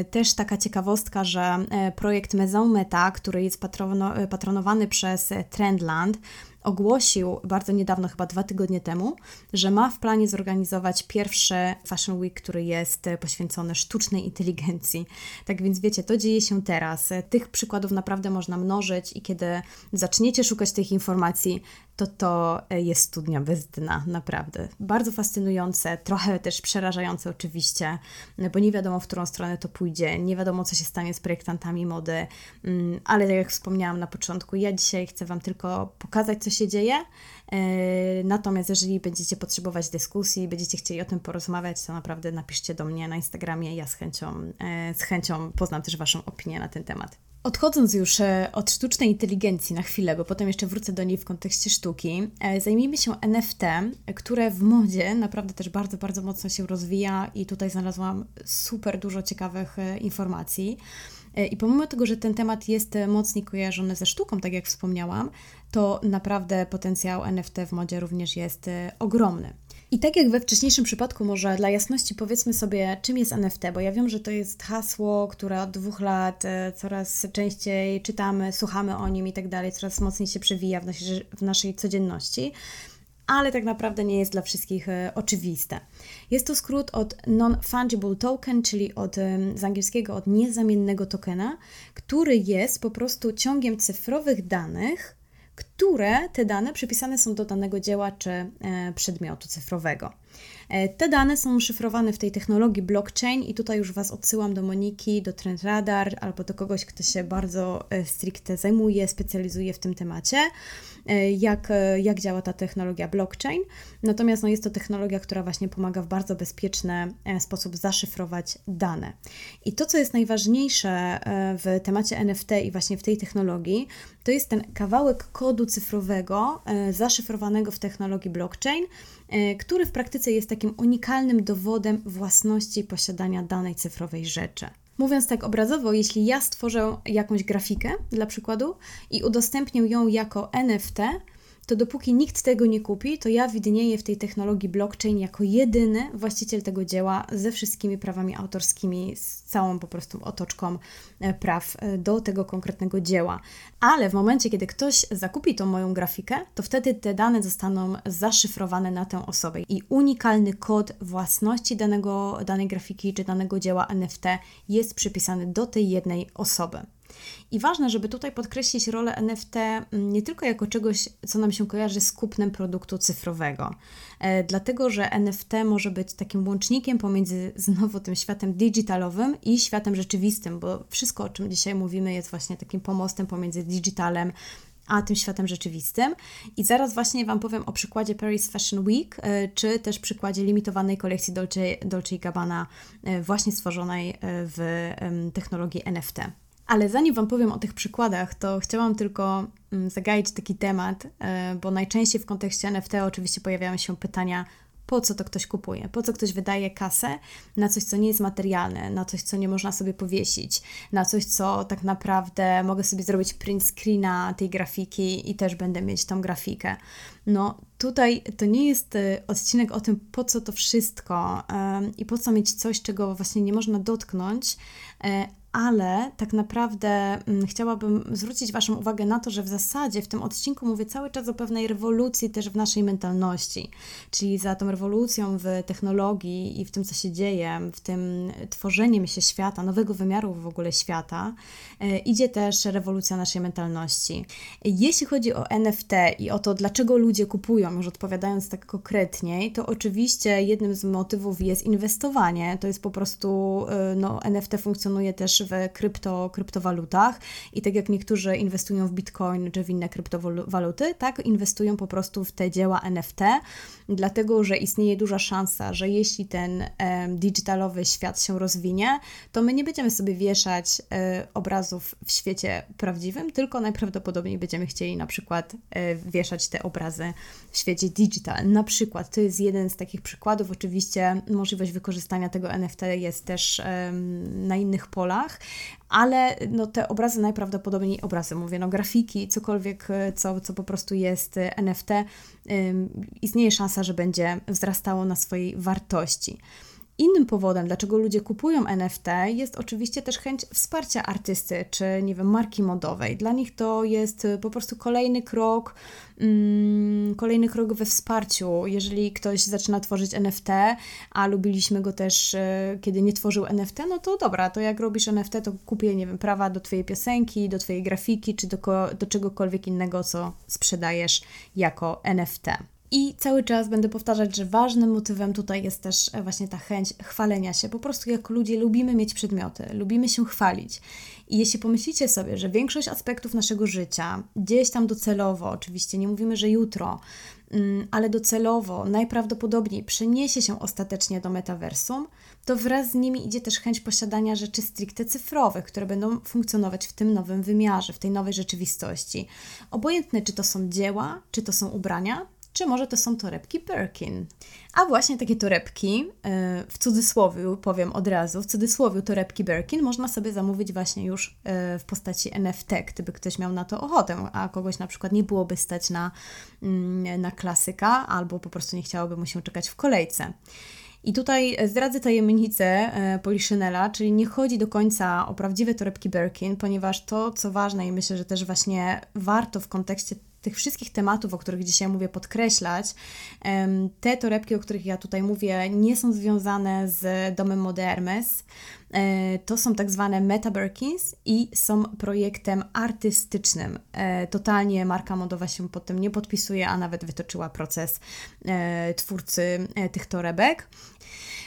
Y, też taka ciekawostka, że projekt Maison Meta, który jest patrono, patronowany przez Trendland, ogłosił bardzo niedawno, chyba dwa tygodnie temu, że ma w planie zorganizować pierwszy Fashion Week, który jest poświęcony sztucznej inteligencji. Tak więc wiecie, to dzieje się teraz. Tych przykładów naprawdę można mnożyć i kiedy zaczniecie szukać tych informacji, to to jest studnia bez dna, naprawdę. Bardzo fascynujące, trochę też przerażające oczywiście, bo nie wiadomo, w którą stronę to pójdzie, nie wiadomo, co się stanie z projektantami mody, ale tak jak wspomniałam na początku, ja dzisiaj chcę Wam tylko pokazać, co się dzieje, natomiast jeżeli będziecie potrzebować dyskusji, będziecie chcieli o tym porozmawiać, to naprawdę napiszcie do mnie na Instagramie, ja z chęcią, z chęcią poznam też Waszą opinię na ten temat. Odchodząc już od sztucznej inteligencji na chwilę, bo potem jeszcze wrócę do niej w kontekście sztuki, zajmijmy się N F T, które w modzie naprawdę też bardzo, bardzo mocno się rozwija i tutaj znalazłam super dużo ciekawych informacji. I pomimo tego, że ten temat jest mocniej kojarzony ze sztuką, tak jak wspomniałam, to naprawdę potencjał N F T w modzie również jest ogromny. I tak jak we wcześniejszym przypadku, może dla jasności powiedzmy sobie, czym jest N F T, bo ja wiem, że to jest hasło, które od dwóch lat coraz częściej czytamy, słuchamy o nim i tak dalej, coraz mocniej się przewija w nasi, w naszej codzienności, ale tak naprawdę nie jest dla wszystkich oczywiste. Jest to skrót od non-fungible token, czyli od, z angielskiego od niezamiennego tokena, który jest po prostu ciągiem cyfrowych danych, które te dane przypisane są do danego dzieła czy przedmiotu cyfrowego. Te dane są szyfrowane w tej technologii blockchain i tutaj już Was odsyłam do Moniki, do Trendradar albo do kogoś, kto się bardzo stricte zajmuje, specjalizuje w tym temacie, jak, jak działa ta technologia blockchain. Natomiast no, jest to technologia, która właśnie pomaga w bardzo bezpieczny sposób zaszyfrować dane. I to, co jest najważniejsze w temacie N F T i właśnie w tej technologii, to jest ten kawałek kodu cyfrowego zaszyfrowanego w technologii blockchain, który w praktyce jest takim unikalnym dowodem własności posiadania danej cyfrowej rzeczy. Mówiąc tak obrazowo, jeśli ja stworzę jakąś grafikę, dla przykładu, i udostępnię ją jako N F T, to dopóki nikt tego nie kupi, to ja widnieję w tej technologii blockchain jako jedyny właściciel tego dzieła ze wszystkimi prawami autorskimi, z całą po prostu otoczką praw do tego konkretnego dzieła. Ale w momencie, kiedy ktoś zakupi tą moją grafikę, to wtedy te dane zostaną zaszyfrowane na tę osobę i unikalny kod własności danego, danej grafiki czy danego dzieła N F T jest przypisany do tej jednej osoby. I ważne, żeby tutaj podkreślić rolę N F T nie tylko jako czegoś, co nam się kojarzy z kupnem produktu cyfrowego, e, dlatego że N F T może być takim łącznikiem pomiędzy znowu tym światem digitalowym i światem rzeczywistym, bo wszystko, o czym dzisiaj mówimy, jest właśnie takim pomostem pomiędzy digitalem a tym światem rzeczywistym. I zaraz właśnie Wam powiem o przykładzie Paris Fashion Week, czy też przykładzie limitowanej kolekcji Dolce, Dolce and Gabbana właśnie stworzonej w technologii N F T. Ale zanim Wam powiem o tych przykładach, to chciałam tylko zagaić taki temat, bo najczęściej w kontekście N F T oczywiście pojawiają się pytania, po co to ktoś kupuje, po co ktoś wydaje kasę na coś, co nie jest materialne, na coś, co nie można sobie powiesić, na coś, co tak naprawdę mogę sobie zrobić print screena tej grafiki i też będę mieć tą grafikę. No tutaj to nie jest odcinek o tym, po co to wszystko yy, i po co mieć coś, czego właśnie nie można dotknąć, yy, ale tak naprawdę chciałabym zwrócić Waszą uwagę na to, że w zasadzie w tym odcinku mówię cały czas o pewnej rewolucji też w naszej mentalności, czyli za tą rewolucją w technologii i w tym, co się dzieje, w tym tworzeniem się świata, nowego wymiaru w ogóle świata, idzie też rewolucja naszej mentalności. Jeśli chodzi o N F T i o to, dlaczego ludzie kupują, już odpowiadając tak konkretniej, to oczywiście jednym z motywów jest inwestowanie, to jest po prostu, no N F T funkcjonuje też w krypto, kryptowalutach i tak jak niektórzy inwestują w bitcoin czy w inne kryptowaluty, tak inwestują po prostu w te dzieła N F T, dlatego że istnieje duża szansa, że jeśli ten e, digitalowy świat się rozwinie, to my nie będziemy sobie wieszać e, obrazów w świecie prawdziwym, tylko najprawdopodobniej będziemy chcieli na przykład e, wieszać te obrazy w świecie digital. Na przykład to jest jeden z takich przykładów. Oczywiście możliwość wykorzystania tego N F T jest też e, na innych polach, ale no, te obrazy najprawdopodobniej, obrazy mówię, no grafiki, cokolwiek, co, co po prostu jest N F T, ym, istnieje szansa, że będzie wzrastało na swojej wartości. Innym powodem, dlaczego ludzie kupują N F T, jest oczywiście też chęć wsparcia artysty, czy nie wiem, marki modowej. Dla nich to jest po prostu kolejny krok, mm, kolejny krok we wsparciu. Jeżeli ktoś zaczyna tworzyć N F T, a lubiliśmy go też, y, kiedy nie tworzył N F T, no to dobra, to jak robisz N F T, to kupię, nie wiem, prawa do Twojej piosenki, do Twojej grafiki, czy do, ko- do czegokolwiek innego, co sprzedajesz jako N F T. I cały czas będę powtarzać, że ważnym motywem tutaj jest też właśnie ta chęć chwalenia się. Po prostu jak ludzie lubimy mieć przedmioty, lubimy się chwalić. I jeśli pomyślicie sobie, że większość aspektów naszego życia, gdzieś tam docelowo, oczywiście nie mówimy, że jutro, ale docelowo najprawdopodobniej przeniesie się ostatecznie do metaversum, to wraz z nimi idzie też chęć posiadania rzeczy stricte cyfrowych, które będą funkcjonować w tym nowym wymiarze, w tej nowej rzeczywistości. Obojętne, czy to są dzieła, czy to są ubrania, czy może to są torebki Birkin. A właśnie takie torebki, w cudzysłowiu powiem od razu, w cudzysłowiu torebki Birkin można sobie zamówić właśnie już w postaci N F T, gdyby ktoś miał na to ochotę, a kogoś na przykład nie byłoby stać na, na klasyka albo po prostu nie chciałoby mu się czekać w kolejce. I tutaj zdradzę tajemnicę Poliszynela, czyli nie chodzi do końca o prawdziwe torebki Birkin, ponieważ to, co ważne i myślę, że też właśnie warto w kontekście tych wszystkich tematów, o których dzisiaj mówię, podkreślać. Te torebki, o których ja tutaj mówię, nie są związane z domem mody Hermes. To są tak zwane Meta Birkins i są projektem artystycznym. Totalnie marka modowa się pod tym nie podpisuje, a nawet wytoczyła proces twórcy tych torebek.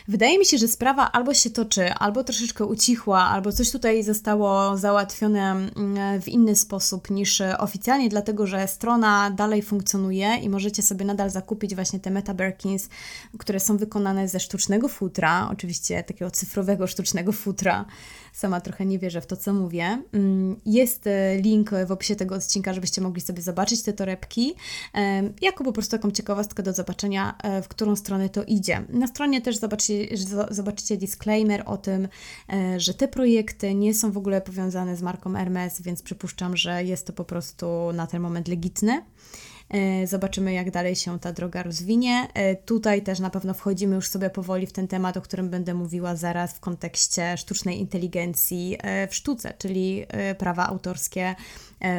Wydaje mi się, że sprawa albo się toczy, albo troszeczkę ucichła, albo coś tutaj zostało załatwione w inny sposób niż oficjalnie, dlatego że strona dalej funkcjonuje i możecie sobie nadal zakupić właśnie te Meta Birkins, które są wykonane ze sztucznego futra, oczywiście takiego cyfrowego sztucznego futra. Sama trochę nie wierzę w to, co mówię. Jest link w opisie tego odcinka, żebyście mogli sobie zobaczyć te torebki, jako po prostu taką ciekawostkę do zobaczenia, w którą stronę to idzie. Na stronie też zobaczycie Zobaczycie disclaimer o tym, że te projekty nie są w ogóle powiązane z marką Hermes, więc przypuszczam, że jest to po prostu na ten moment legitne. Zobaczymy, jak dalej się ta droga rozwinie. Tutaj też na pewno wchodzimy już sobie powoli w ten temat, o którym będę mówiła zaraz w kontekście sztucznej inteligencji w sztuce, czyli prawa autorskie,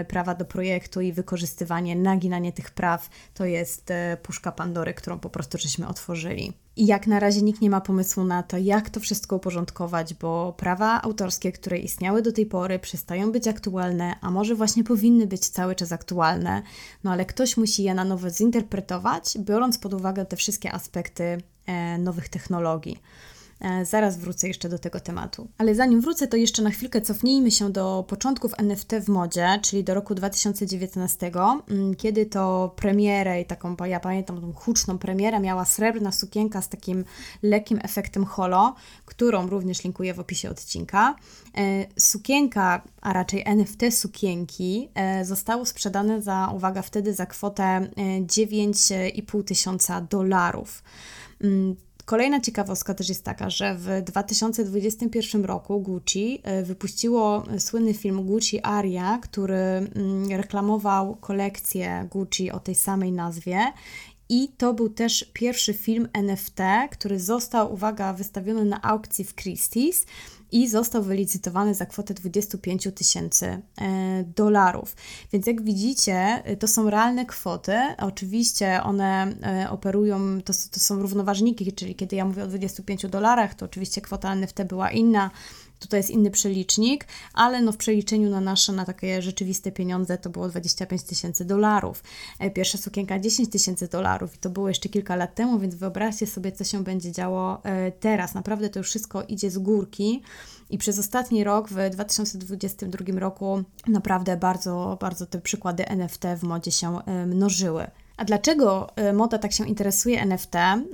prawa do projektu i wykorzystywanie, naginanie tych praw. To jest puszka Pandory, którą po prostu żeśmy otworzyli. I jak na razie nikt nie ma pomysłu na to, jak to wszystko uporządkować, bo prawa autorskie, które istniały do tej pory, przestają być aktualne, a może właśnie powinny być cały czas aktualne, no ale ktoś musi je na nowo zinterpretować, biorąc pod uwagę te wszystkie aspekty e, nowych technologii. Zaraz wrócę jeszcze do tego tematu. Ale zanim wrócę, to jeszcze na chwilkę cofnijmy się do początków en ef te w modzie, czyli do roku dwa tysiące dziewiętnastego, kiedy to premierę i taką, ja pamiętam, tą huczną premierę miała srebrna sukienka z takim lekkim efektem holo, którą również linkuję w opisie odcinka. Sukienka, a raczej en ef te sukienki, zostało sprzedane za, uwaga, wtedy za kwotę dziewięć i pół tysiąca dolarów. Kolejna ciekawostka też jest taka, że w dwa tysiące dwudziestym pierwszym roku Gucci wypuściło słynny film Gucci Aria, który reklamował kolekcję Gucci o tej samej nazwie. I to był też pierwszy film en ef te, który został, uwaga, wystawiony na aukcji w Christie's i został wylicytowany za kwotę dwadzieścia pięć tysięcy dolarów. Więc jak widzicie, to są realne kwoty. Oczywiście one operują, to, to są równoważniki, czyli kiedy ja mówię o dwudziestu pięciu dolarach, to oczywiście kwota en ef te była inna. Tutaj jest inny przelicznik, ale no w przeliczeniu na nasze, na takie rzeczywiste pieniądze to było dwadzieścia pięć tysięcy dolarów. Pierwsza sukienka dziesięć tysięcy dolarów i to było jeszcze kilka lat temu, więc wyobraźcie sobie, co się będzie działo teraz. Naprawdę to już wszystko idzie z górki i przez ostatni rok, w dwa tysiące dwudziestym drugim roku, naprawdę bardzo, bardzo te przykłady en ef te w modzie się mnożyły. A dlaczego moda tak się interesuje en ef te,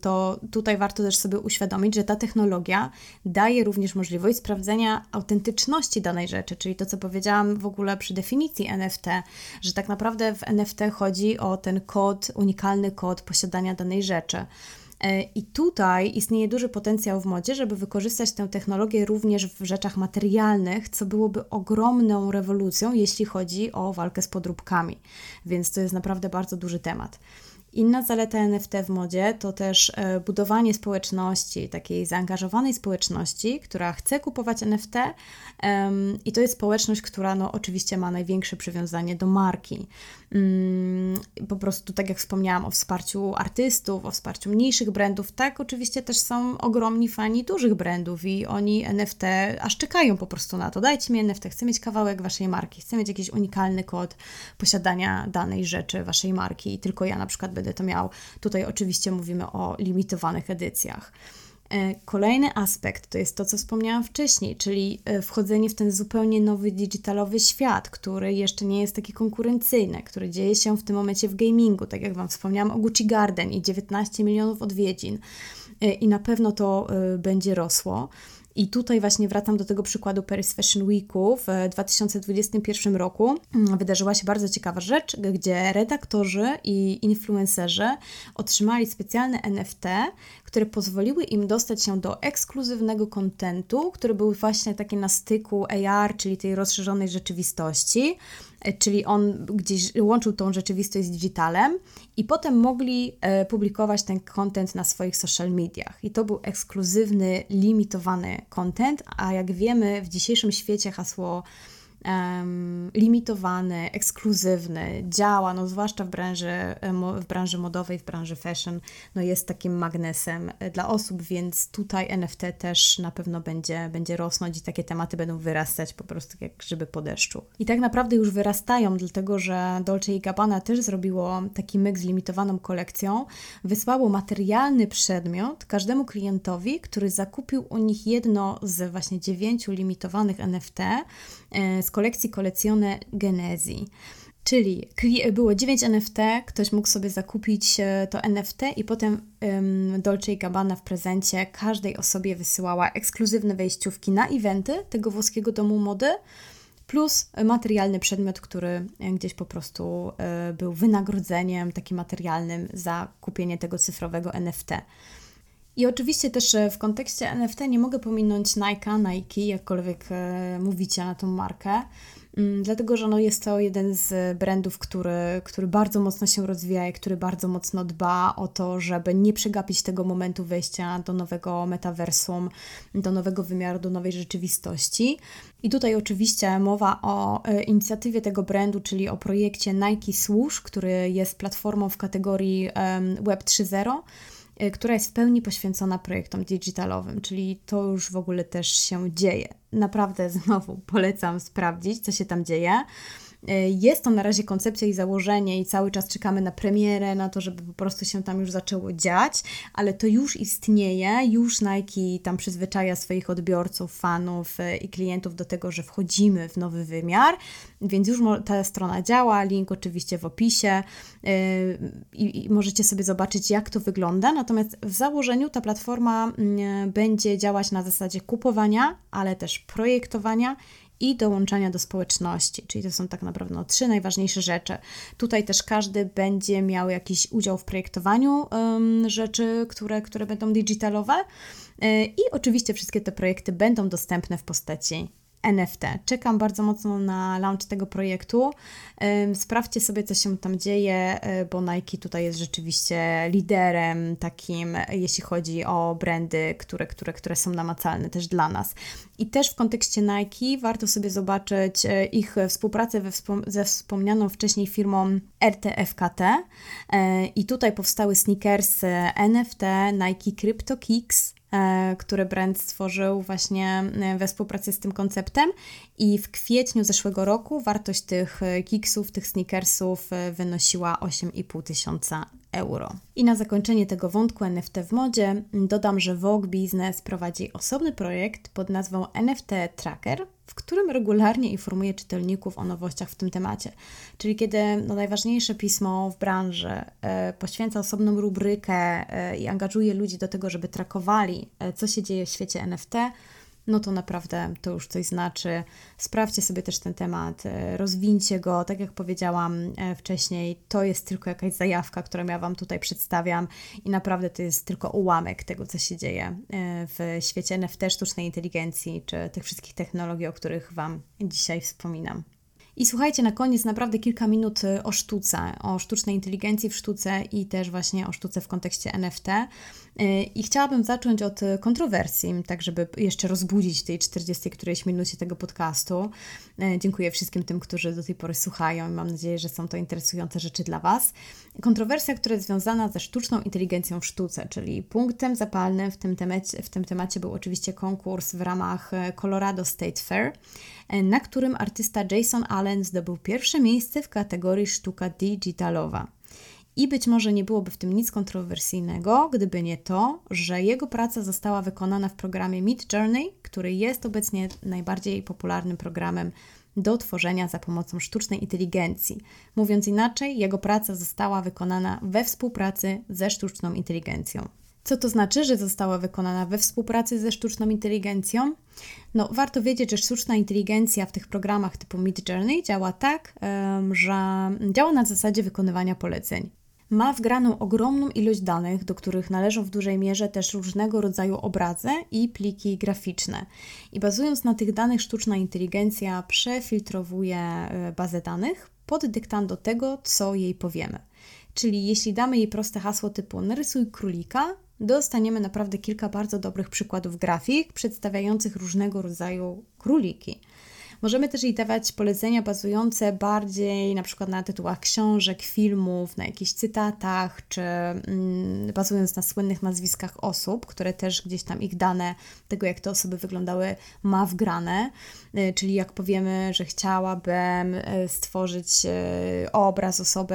to tutaj warto też sobie uświadomić, że ta technologia daje również możliwość sprawdzenia autentyczności danej rzeczy, czyli to, co powiedziałam w ogóle przy definicji en ef te, że tak naprawdę w en ef te chodzi o ten kod, unikalny kod posiadania danej rzeczy. I tutaj istnieje duży potencjał w modzie, żeby wykorzystać tę technologię również w rzeczach materialnych, co byłoby ogromną rewolucją, jeśli chodzi o walkę z podróbkami. Więc to jest naprawdę bardzo duży temat. Inna zaleta en ef te w modzie to też budowanie społeczności, takiej zaangażowanej społeczności, która chce kupować en ef te um, i to jest społeczność, która no, oczywiście ma największe przywiązanie do marki. Um, po prostu tak jak wspomniałam o wsparciu artystów, o wsparciu mniejszych brandów, tak oczywiście też są ogromni fani dużych brandów i oni en ef te aż czekają po prostu na to. Dajcie mi en ef te, chcę mieć kawałek waszej marki, chcę mieć jakiś unikalny kod posiadania danej rzeczy, waszej marki i tylko ja na przykład będę to miał. Tutaj oczywiście mówimy o limitowanych edycjach. Kolejny aspekt to jest to, co wspomniałam wcześniej, czyli wchodzenie w ten zupełnie nowy digitalowy świat, który jeszcze nie jest taki konkurencyjny, który dzieje się w tym momencie w gamingu, tak jak Wam wspomniałam o Gucci Garden i dziewiętnaście milionów odwiedzin i na pewno to będzie rosło. I tutaj właśnie wracam do tego przykładu Paris Fashion Weeku w dwa tysiące dwudziestym pierwszym roku. Wydarzyła się bardzo ciekawa rzecz, gdzie redaktorzy i influencerzy otrzymali specjalne en ef te, które pozwoliły im dostać się do ekskluzywnego kontentu, który był właśnie taki na styku a er, czyli tej rozszerzonej rzeczywistości, czyli on gdzieś łączył tą rzeczywistość z digitalem i potem mogli publikować ten content na swoich social mediach. I to był ekskluzywny, limitowany content, a jak wiemy w dzisiejszym świecie hasło um, limitowany, ekskluzywny działa, no zwłaszcza w branży, w branży modowej, w branży fashion, no jest takim magnesem dla osób, więc tutaj en ef te też na pewno będzie, będzie rosnąć i takie tematy będą wyrastać po prostu jak grzyby po deszczu. I tak naprawdę już wyrastają, dlatego że Dolce and Gabbana też zrobiło taki myk z limitowaną kolekcją. Wysłało materialny przedmiot każdemu klientowi, który zakupił u nich jedno z właśnie dziewięciu limitowanych en ef te z kolekcji Collezione Genesi. Czyli było dziewięć en ef te, ktoś mógł sobie zakupić to en ef te i potem um, Dolce and Gabbana w prezencie każdej osobie wysyłała ekskluzywne wejściówki na eventy tego włoskiego domu mody plus materialny przedmiot, który gdzieś po prostu y, był wynagrodzeniem takim materialnym za kupienie tego cyfrowego en ef te. I oczywiście też w kontekście N F T nie mogę pominąć Nike'a, Nike, jakkolwiek mówicie na tą markę, dlatego że no jest to jeden z brandów, który, który bardzo mocno się rozwija i który bardzo mocno dba o to, żeby nie przegapić tego momentu wejścia do nowego metaversum, do nowego wymiaru, do nowej rzeczywistości. I tutaj oczywiście mowa o inicjatywie tego brandu, czyli o projekcie Nike Swoosh, który jest platformą w kategorii Web trzy zero, która jest w pełni poświęcona projektom digitalowym, czyli to już w ogóle też się dzieje. Naprawdę znowu polecam sprawdzić, co się tam dzieje. Jest to na razie koncepcja i założenie i cały czas czekamy na premierę, na to, żeby po prostu się tam już zaczęło dziać, ale to już istnieje, już Nike tam przyzwyczaja swoich odbiorców, fanów i klientów do tego, że wchodzimy w nowy wymiar, więc już ta strona działa, link oczywiście w opisie i możecie sobie zobaczyć, jak to wygląda, natomiast w założeniu ta platforma będzie działać na zasadzie kupowania, ale też projektowania i dołączania do społeczności, czyli to są tak naprawdę no, trzy najważniejsze rzeczy. Tutaj też każdy będzie miał jakiś udział w projektowaniu um, rzeczy, które, które będą digitalowe yy, i oczywiście wszystkie te projekty będą dostępne w postaci N F T. Czekam bardzo mocno na launch tego projektu. Sprawdźcie sobie, co się tam dzieje, bo Nike tutaj jest rzeczywiście liderem takim, jeśli chodzi o brandy, które, które, które są namacalne też dla nas. I też w kontekście Nike warto sobie zobaczyć ich współpracę we wspom- ze wspomnianą wcześniej firmą R T F K T. I tutaj powstały sneakersy N F T, Nike CryptoKicks, które brand stworzył właśnie we współpracy z tym konceptem i w kwietniu zeszłego roku wartość tych kicksów, tych sneakersów wynosiła osiem i pół tysiąca euro. I na zakończenie tego wątku N F T w modzie dodam, że Vogue Business prowadzi osobny projekt pod nazwą N F T Tracker, w którym regularnie informuje czytelników o nowościach w tym temacie. Czyli kiedy no, najważniejsze pismo w branży e, poświęca osobną rubrykę e, i angażuje ludzi do tego, żeby trakowali, e, co się dzieje w świecie N F T, no to naprawdę to już coś znaczy. Sprawdźcie sobie też ten temat, rozwincie go. Tak jak powiedziałam wcześniej, to jest tylko jakaś zajawka, którą ja Wam tutaj przedstawiam i naprawdę to jest tylko ułamek tego, co się dzieje w świecie N F T, sztucznej inteligencji czy tych wszystkich technologii, o których Wam dzisiaj wspominam. I słuchajcie, na koniec naprawdę kilka minut o sztuce, o sztucznej inteligencji w sztuce i też właśnie o sztuce w kontekście N F T. I chciałabym zacząć od kontrowersji, tak żeby jeszcze rozbudzić tej czterdziestej którejś minucie tego podcastu. Dziękuję wszystkim tym, którzy do tej pory słuchają i mam nadzieję, że są to interesujące rzeczy dla Was. Kontrowersja, która jest związana ze sztuczną inteligencją w sztuce, czyli punktem zapalnym w tym temacie, w tym temacie był oczywiście konkurs w ramach Colorado State Fair, na którym artysta Jason Allen zdobył pierwsze miejsce w kategorii sztuka digitalowa. I być może nie byłoby w tym nic kontrowersyjnego, gdyby nie to, że jego praca została wykonana w programie Midjourney, który jest obecnie najbardziej popularnym programem do tworzenia za pomocą sztucznej inteligencji. Mówiąc inaczej, jego praca została wykonana we współpracy ze sztuczną inteligencją. Co to znaczy, że została wykonana we współpracy ze sztuczną inteligencją? No, warto wiedzieć, że sztuczna inteligencja w tych programach typu Midjourney działa tak, że działa na zasadzie wykonywania poleceń. Ma wgraną ogromną ilość danych, do których należą w dużej mierze też różnego rodzaju obrazy i pliki graficzne. I bazując na tych danych sztuczna inteligencja przefiltrowuje bazę danych pod dyktando tego, co jej powiemy. Czyli jeśli damy jej proste hasło typu narysuj królika, dostaniemy naprawdę kilka bardzo dobrych przykładów grafik przedstawiających różnego rodzaju króliki. Możemy też jej dawać polecenia bazujące bardziej na przykład na tytułach książek, filmów, na jakichś cytatach, czy mm, bazując na słynnych nazwiskach osób, które też gdzieś tam ich dane, tego jak te osoby wyglądały, ma wgrane. Yy, czyli jak powiemy, że chciałabym stworzyć yy, obraz osoby,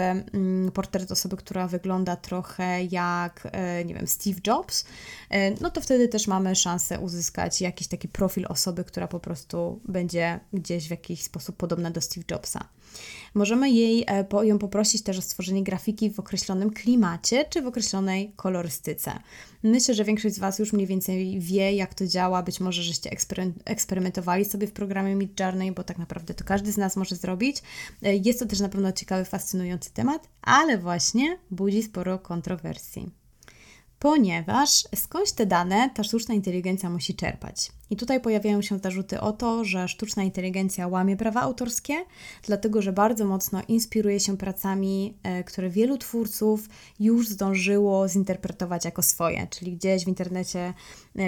yy, portret osoby, która wygląda trochę jak, yy, nie wiem, Steve Jobs, yy, no to wtedy też mamy szansę uzyskać jakiś taki profil osoby, która po prostu będzie gdzieś w jakiś sposób podobna do Steve Jobsa. Możemy jej, po, ją poprosić też o stworzenie grafiki w określonym klimacie czy w określonej kolorystyce. Myślę, że większość z Was już mniej więcej wie, jak to działa. Być może, żeście ekspery- eksperymentowali sobie w programie Midjourney, bo tak naprawdę to każdy z nas może zrobić. Jest to też na pewno ciekawy, fascynujący temat, ale właśnie budzi sporo kontrowersji. ponieważ skądś te dane ta sztuczna inteligencja musi czerpać. I tutaj pojawiają się zarzuty o to, że sztuczna inteligencja łamie prawa autorskie, dlatego że bardzo mocno inspiruje się pracami, które wielu twórców już zdążyło zinterpretować jako swoje, czyli gdzieś w internecie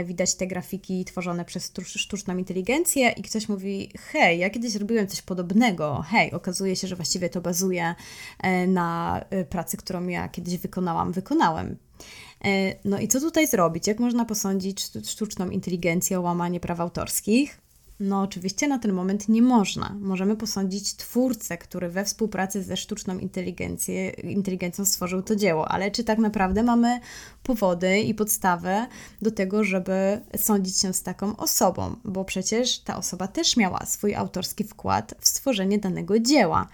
widać te grafiki tworzone przez sztuczną inteligencję i ktoś mówi, hej, ja kiedyś robiłem coś podobnego, hej, okazuje się, że właściwie to bazuje na pracy, którą ja kiedyś wykonałam, wykonałem. No i co tutaj zrobić? Jak można posądzić sztuczną inteligencję o łamanie praw autorskich? No oczywiście na ten moment nie można. Możemy posądzić twórcę, który we współpracy ze sztuczną inteligencją stworzył to dzieło, ale czy tak naprawdę mamy powody i podstawę do tego, żeby sądzić się z taką osobą? Bo przecież ta osoba też miała swój autorski wkład w stworzenie danego dzieła.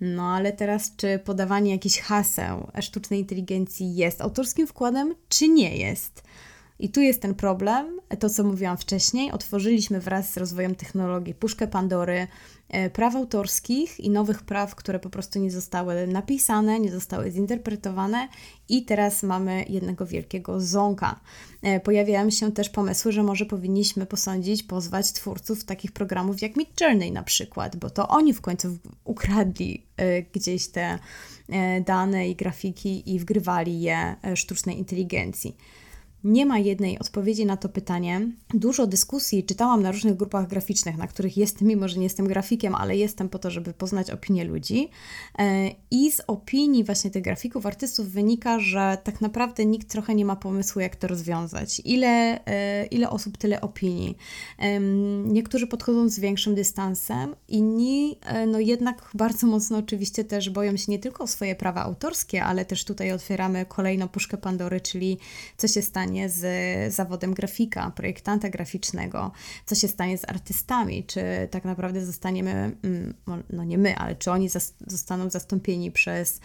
No ale teraz, czy podawanie jakichś haseł sztucznej inteligencji jest autorskim wkładem, czy nie jest? I tu jest ten problem, to co mówiłam wcześniej, otworzyliśmy wraz z rozwojem technologii puszkę Pandory praw autorskich i nowych praw, które po prostu nie zostały napisane, nie zostały zinterpretowane i teraz mamy jednego wielkiego ząka. Pojawiają się też pomysły, że może powinniśmy posądzić, pozwać twórców takich programów jak Midjourney na przykład, bo to oni w końcu ukradli gdzieś te dane i grafiki i wgrywali je sztucznej inteligencji. Nie ma jednej odpowiedzi na to pytanie. Dużo dyskusji czytałam na różnych grupach graficznych, na których jestem, mimo że nie jestem grafikiem, ale jestem po to, żeby poznać opinię ludzi. I z opinii właśnie tych grafików, artystów wynika, że tak naprawdę nikt trochę nie ma pomysłu, jak to rozwiązać. Ile, ile osób, tyle opinii. Niektórzy podchodzą z większym dystansem, inni no jednak bardzo mocno oczywiście też boją się nie tylko o swoje prawa autorskie, ale też tutaj otwieramy kolejną puszkę Pandory, czyli co się stanie z zawodem grafika, projektanta graficznego, co się stanie z artystami, czy tak naprawdę zostaniemy, no nie my, ale czy oni zas- zostaną zastąpieni przez,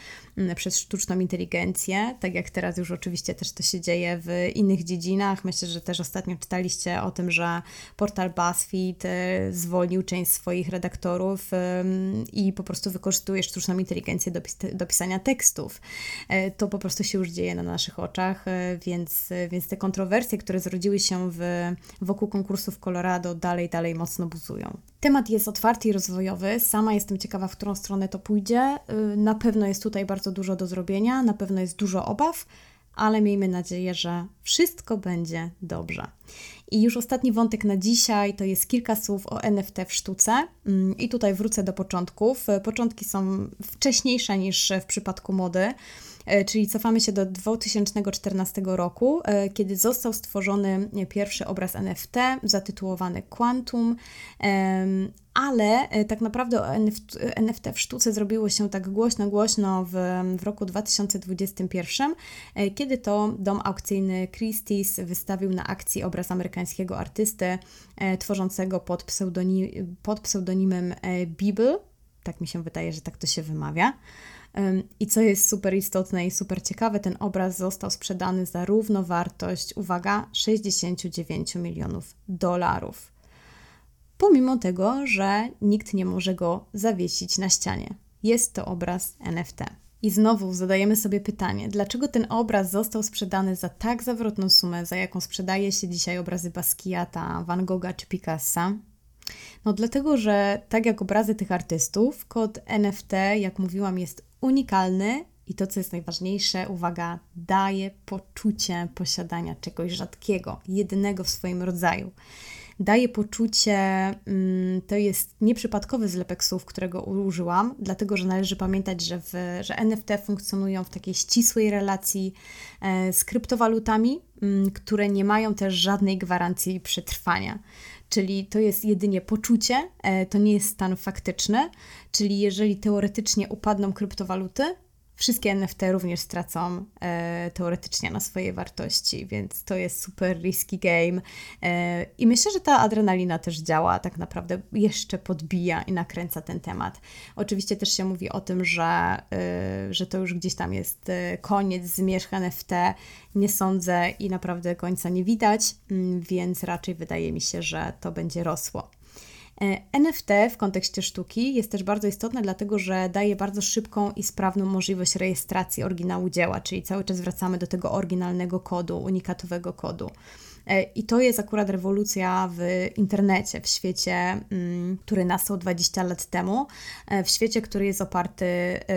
przez sztuczną inteligencję, tak jak teraz już oczywiście też to się dzieje w innych dziedzinach. Myślę, że też ostatnio czytaliście o tym, że portal BuzzFeed zwolnił część swoich redaktorów i po prostu wykorzystuje sztuczną inteligencję do, pis- do pisania tekstów. To po prostu się już dzieje na naszych oczach, więc Więc te kontrowersje, które zrodziły się w, wokół konkursów w Colorado, dalej, dalej mocno buzują. Temat jest otwarty i rozwojowy. Sama jestem ciekawa, w którą stronę to pójdzie. Na pewno jest tutaj bardzo dużo do zrobienia, na pewno jest dużo obaw, ale miejmy nadzieję, że wszystko będzie dobrze. I już ostatni wątek na dzisiaj to jest kilka słów o N F T w sztuce. I tutaj wrócę do początków. Początki są wcześniejsze niż w przypadku mody, czyli cofamy się do dwa tysiące czternastego roku, kiedy został stworzony pierwszy obraz N F T zatytułowany Quantum, ale tak naprawdę o N F T w sztuce zrobiło się tak głośno, głośno w, w roku dwa tysiące dwudziestym pierwszym, kiedy to dom aukcyjny Christie's wystawił na akcji obraz amerykańskiego artysty tworzącego pod, pseudonim, pod pseudonimem Beeble. Tak mi się wydaje, że tak to się wymawia. I co jest super istotne i super ciekawe, ten obraz został sprzedany za równowartość, uwaga, sześćdziesiąt dziewięć milionów dolarów. Pomimo tego, że nikt nie może go zawiesić na ścianie. Jest to obraz N F T. I znowu zadajemy sobie pytanie, dlaczego ten obraz został sprzedany za tak zawrotną sumę, za jaką sprzedaje się dzisiaj obrazy Basquiata, Van Gogha czy Picassa? No dlatego, że tak jak obrazy tych artystów, kod N F T, jak mówiłam, jest unikalny i to, co jest najważniejsze, uwaga, daje poczucie posiadania czegoś rzadkiego, jedynego w swoim rodzaju. Daje poczucie, to jest nieprzypadkowy zlepek słów, którego użyłam, dlatego, że należy pamiętać, że, w, że N F T funkcjonują w takiej ścisłej relacji z kryptowalutami, które nie mają też żadnej gwarancji przetrwania. Czyli to jest jedynie poczucie, to nie jest stan faktyczny, czyli jeżeli teoretycznie upadną kryptowaluty, wszystkie N F T również stracą e, teoretycznie na swojej wartości, więc to jest super risky game e, i myślę, że ta adrenalina też działa, tak naprawdę jeszcze podbija i nakręca ten temat. Oczywiście też się mówi o tym, że, e, że to już gdzieś tam jest koniec zmierzch N F T, nie sądzę i naprawdę końca nie widać, więc raczej wydaje mi się, że to będzie rosło. N F T w kontekście sztuki jest też bardzo istotne, dlatego że daje bardzo szybką i sprawną możliwość rejestracji oryginału dzieła, czyli cały czas wracamy do tego oryginalnego kodu, unikatowego kodu. I to jest akurat rewolucja w internecie, w świecie, który nastał dwadzieścia lat temu, w świecie, który jest oparty,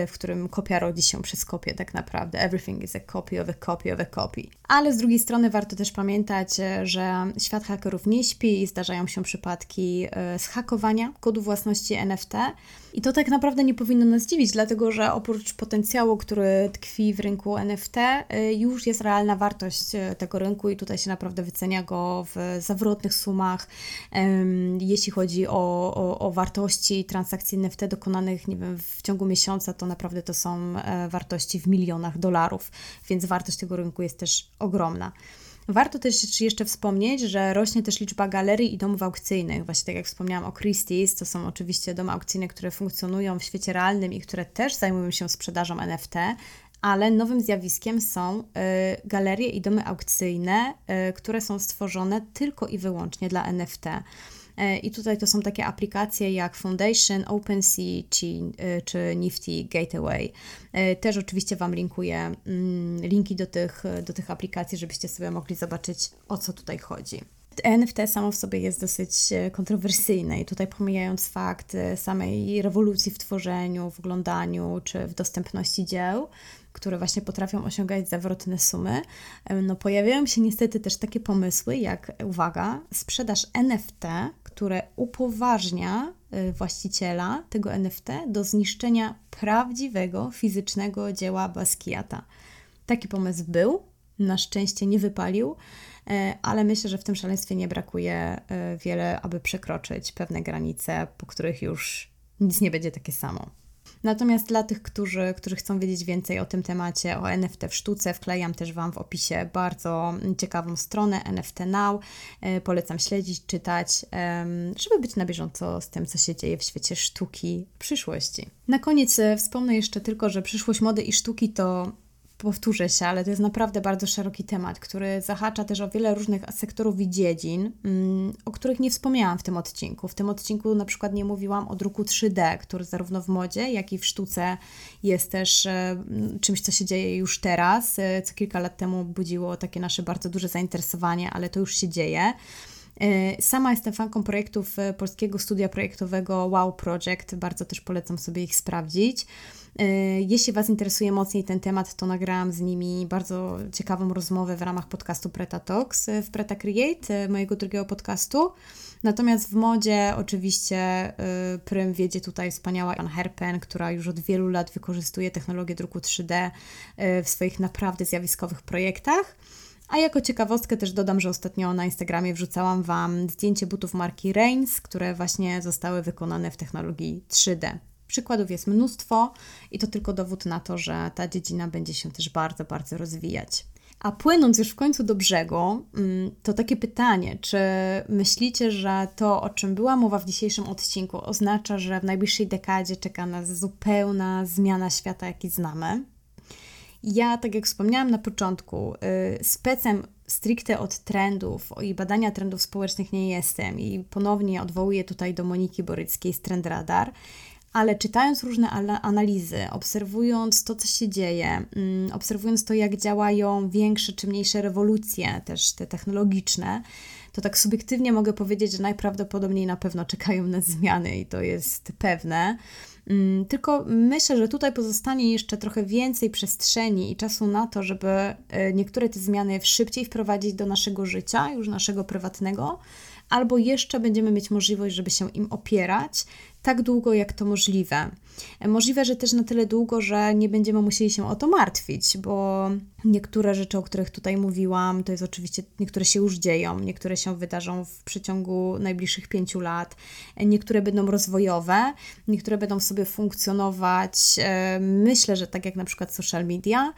w którym kopia rodzi się przez kopię tak naprawdę. Everything is a copy of a copy of a copy. Ale z drugiej strony warto też pamiętać, że świat hakerów nie śpi i zdarzają się przypadki zhakowania kodu własności N F T. I to tak naprawdę nie powinno nas dziwić, dlatego że oprócz potencjału, który tkwi w rynku N F T, już jest realna wartość tego rynku i tutaj się naprawdę wycenia go w zawrotnych sumach, jeśli chodzi o, o, o wartości transakcji N F T dokonanych, nie wiem, w ciągu miesiąca, to naprawdę to są wartości w milionach dolarów, więc wartość tego rynku jest też ogromna. Warto też jeszcze wspomnieć, że rośnie też liczba galerii i domów aukcyjnych. Właśnie tak jak wspomniałam o Christie's, to są oczywiście domy aukcyjne, które funkcjonują w świecie realnym i które też zajmują się sprzedażą N F T, ale nowym zjawiskiem są y, galerie i domy aukcyjne, y, które są stworzone tylko i wyłącznie dla N F T. Y, I tutaj to są takie aplikacje jak Foundation, OpenSea czy, y, czy Nifty Gateway. Y, też oczywiście Wam linkuję y, linki do tych, do tych aplikacji, żebyście sobie mogli zobaczyć, o co tutaj chodzi. N F T samo w sobie jest dosyć kontrowersyjne i tutaj pomijając fakt samej rewolucji w tworzeniu, w oglądaniu czy w dostępności dzieł, które właśnie potrafią osiągać zawrotne sumy, no pojawiają się niestety też takie pomysły jak, uwaga, sprzedaż N F T, które upoważnia właściciela tego N F T do zniszczenia prawdziwego, fizycznego dzieła Basquiata. Taki pomysł był, na szczęście nie wypalił, ale myślę, że w tym szaleństwie nie brakuje wiele, aby przekroczyć pewne granice, po których już nic nie będzie takie samo. Natomiast dla tych, którzy, którzy chcą wiedzieć więcej o tym temacie, o N F T w sztuce, wklejam też Wam w opisie bardzo ciekawą stronę N F T Now. Polecam śledzić, czytać, żeby być na bieżąco z tym, co się dzieje w świecie sztuki w przyszłości. Na koniec wspomnę jeszcze tylko, że przyszłość mody i sztuki to... powtórzę się, ale to jest naprawdę bardzo szeroki temat, który zahacza też o wiele różnych sektorów i dziedzin, o których nie wspomniałam w tym odcinku. W tym odcinku na przykład nie mówiłam o druku trzy D, który zarówno w modzie, jak i w sztuce jest też czymś, co się dzieje już teraz, co kilka lat temu budziło takie nasze bardzo duże zainteresowanie, ale to już się dzieje. Sama jestem fanką projektów polskiego studia projektowego Wow Project, bardzo też polecam sobie ich sprawdzić. Jeśli Was interesuje mocniej ten temat, to nagrałam z nimi bardzo ciekawą rozmowę w ramach podcastu Preta Talks w Preta Create, mojego drugiego podcastu. Natomiast w modzie oczywiście prym wiedzie tutaj wspaniała Ann Herpen, która już od wielu lat wykorzystuje technologię druku trzy D w swoich naprawdę zjawiskowych projektach. A jako ciekawostkę też dodam, że ostatnio na Instagramie wrzucałam Wam zdjęcie butów marki Reigns, które właśnie zostały wykonane w technologii trzy D. Przykładów jest mnóstwo i to tylko dowód na to, że ta dziedzina będzie się też bardzo, bardzo rozwijać. A płynąc już w końcu do brzegu, to takie pytanie, czy myślicie, że to, o czym była mowa w dzisiejszym odcinku, oznacza, że w najbliższej dekadzie czeka nas zupełna zmiana świata, jaki znamy? Ja, tak jak wspomniałam na początku, specem stricte od trendów i badania trendów społecznych nie jestem i ponownie odwołuję tutaj do Moniki Boryckiej z Trendradar, ale czytając różne analizy, obserwując to, co się dzieje, obserwując to, jak działają większe czy mniejsze rewolucje, też te technologiczne, to tak subiektywnie mogę powiedzieć, że najprawdopodobniej na pewno czekają nas zmiany i to jest pewne. Tylko myślę, że tutaj pozostanie jeszcze trochę więcej przestrzeni i czasu na to, żeby niektóre te zmiany szybciej wprowadzić do naszego życia, już naszego prywatnego, albo jeszcze będziemy mieć możliwość, żeby się im opierać tak długo, jak to możliwe. Możliwe, że też na tyle długo, że nie będziemy musieli się o to martwić, bo niektóre rzeczy, o których tutaj mówiłam, to jest oczywiście, niektóre się już dzieją, niektóre się wydarzą w przeciągu najbliższych pięciu lat, niektóre będą rozwojowe, niektóre będą sobie funkcjonować, myślę, że tak jak na przykład social media,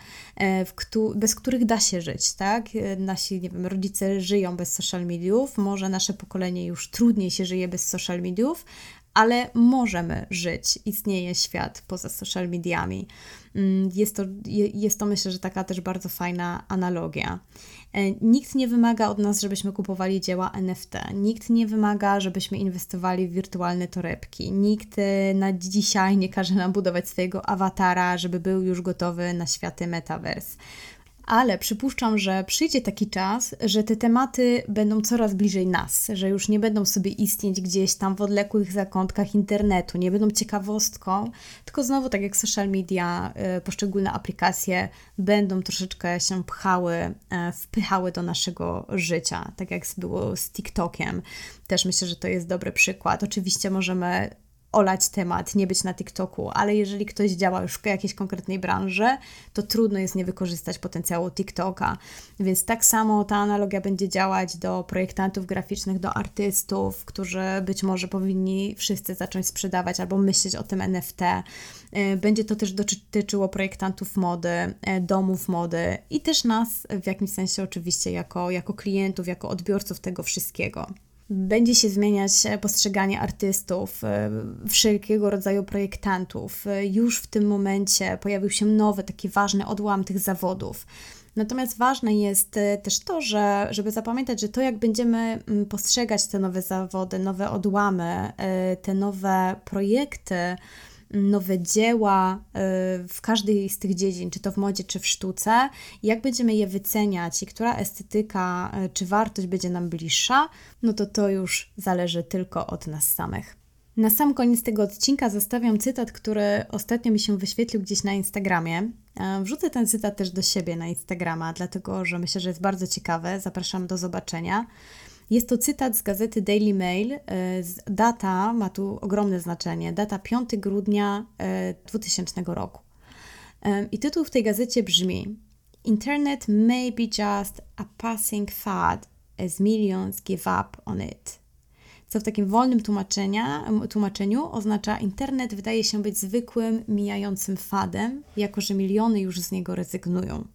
bez których da się żyć, tak? Nasi, nie wiem, rodzice żyją bez social mediów, może nasze pokolenie już trudniej się żyje bez social mediów, ale możemy żyć, istnieje świat poza social mediami. Jest to, jest to myślę, że taka też bardzo fajna analogia. Nikt nie wymaga od nas, żebyśmy kupowali dzieła N F T, nikt nie wymaga, żebyśmy inwestowali w wirtualne torebki, nikt na dzisiaj nie każe nam budować swojego awatara, żeby był już gotowy na światy metaverse. Ale przypuszczam, że przyjdzie taki czas, że te tematy będą coraz bliżej nas, że już nie będą sobie istnieć gdzieś tam w odległych zakątkach internetu, nie będą ciekawostką, tylko znowu tak jak social media, poszczególne aplikacje będą troszeczkę się pchały, wpychały do naszego życia, tak jak było z TikTokiem. Też myślę, że to jest dobry przykład. Oczywiście możemy olać temat, nie być na TikToku, ale jeżeli ktoś działa już w jakiejś konkretnej branży, to trudno jest nie wykorzystać potencjału TikToka. Więc tak samo ta analogia będzie działać do projektantów graficznych, do artystów, którzy być może powinni wszyscy zacząć sprzedawać albo myśleć o tym N F T. Będzie to też dotyczyło projektantów mody, domów mody i też nas w jakimś sensie oczywiście jako, jako klientów, jako odbiorców tego wszystkiego. Będzie się zmieniać postrzeganie artystów, wszelkiego rodzaju projektantów. Już w tym momencie pojawił się nowy, taki ważny odłam tych zawodów. Natomiast ważne jest też to, że, żeby zapamiętać, że to jak będziemy postrzegać te nowe zawody, nowe odłamy, te nowe projekty, nowe dzieła w każdej z tych dziedzin, czy to w modzie, czy w sztuce, jak będziemy je wyceniać i która estetyka, czy wartość będzie nam bliższa, no to to już zależy tylko od nas samych. Na sam koniec tego odcinka zostawiam cytat, który ostatnio mi się wyświetlił gdzieś na Instagramie. Wrzucę ten cytat też do siebie na Instagrama, dlatego że myślę, że jest bardzo ciekawy. Zapraszam do zobaczenia. Jest to cytat z gazety Daily Mail. Data ma tu ogromne znaczenie. Data piątego grudnia dwutysięcznego roku. I tytuł w tej gazecie brzmi: Internet may be just a passing fad as millions give up on it. Co w takim wolnym tłumaczeniu oznacza: internet wydaje się być zwykłym, mijającym fadem, jako że miliony już z niego rezygnują.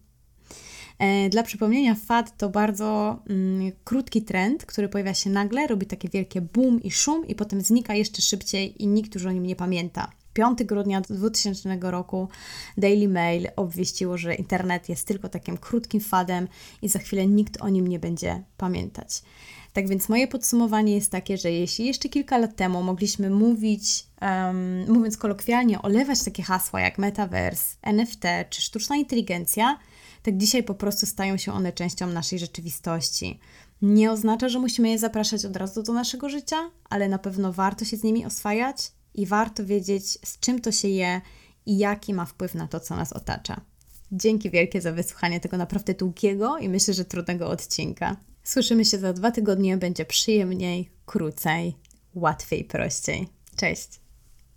Dla przypomnienia, fad to bardzo mm, krótki trend, który pojawia się nagle, robi takie wielkie boom i szum i potem znika jeszcze szybciej i nikt już o nim nie pamięta. piątego grudnia dwutysięcznego roku Daily Mail obwieściło, że internet jest tylko takim krótkim fadem i za chwilę nikt o nim nie będzie pamiętać. Tak więc moje podsumowanie jest takie, że jeśli jeszcze kilka lat temu mogliśmy mówić, um, mówiąc kolokwialnie, olewać takie hasła jak metaverse, N F T czy sztuczna inteligencja, tak dzisiaj po prostu stają się one częścią naszej rzeczywistości. Nie oznacza, że musimy je zapraszać od razu do naszego życia, ale na pewno warto się z nimi oswajać i warto wiedzieć, z czym to się je i jaki ma wpływ na to, co nas otacza. Dzięki wielkie za wysłuchanie tego naprawdę długiego i myślę, że trudnego odcinka. Słyszymy się za dwa tygodnie, będzie przyjemniej, krócej, łatwiej, prościej. Cześć!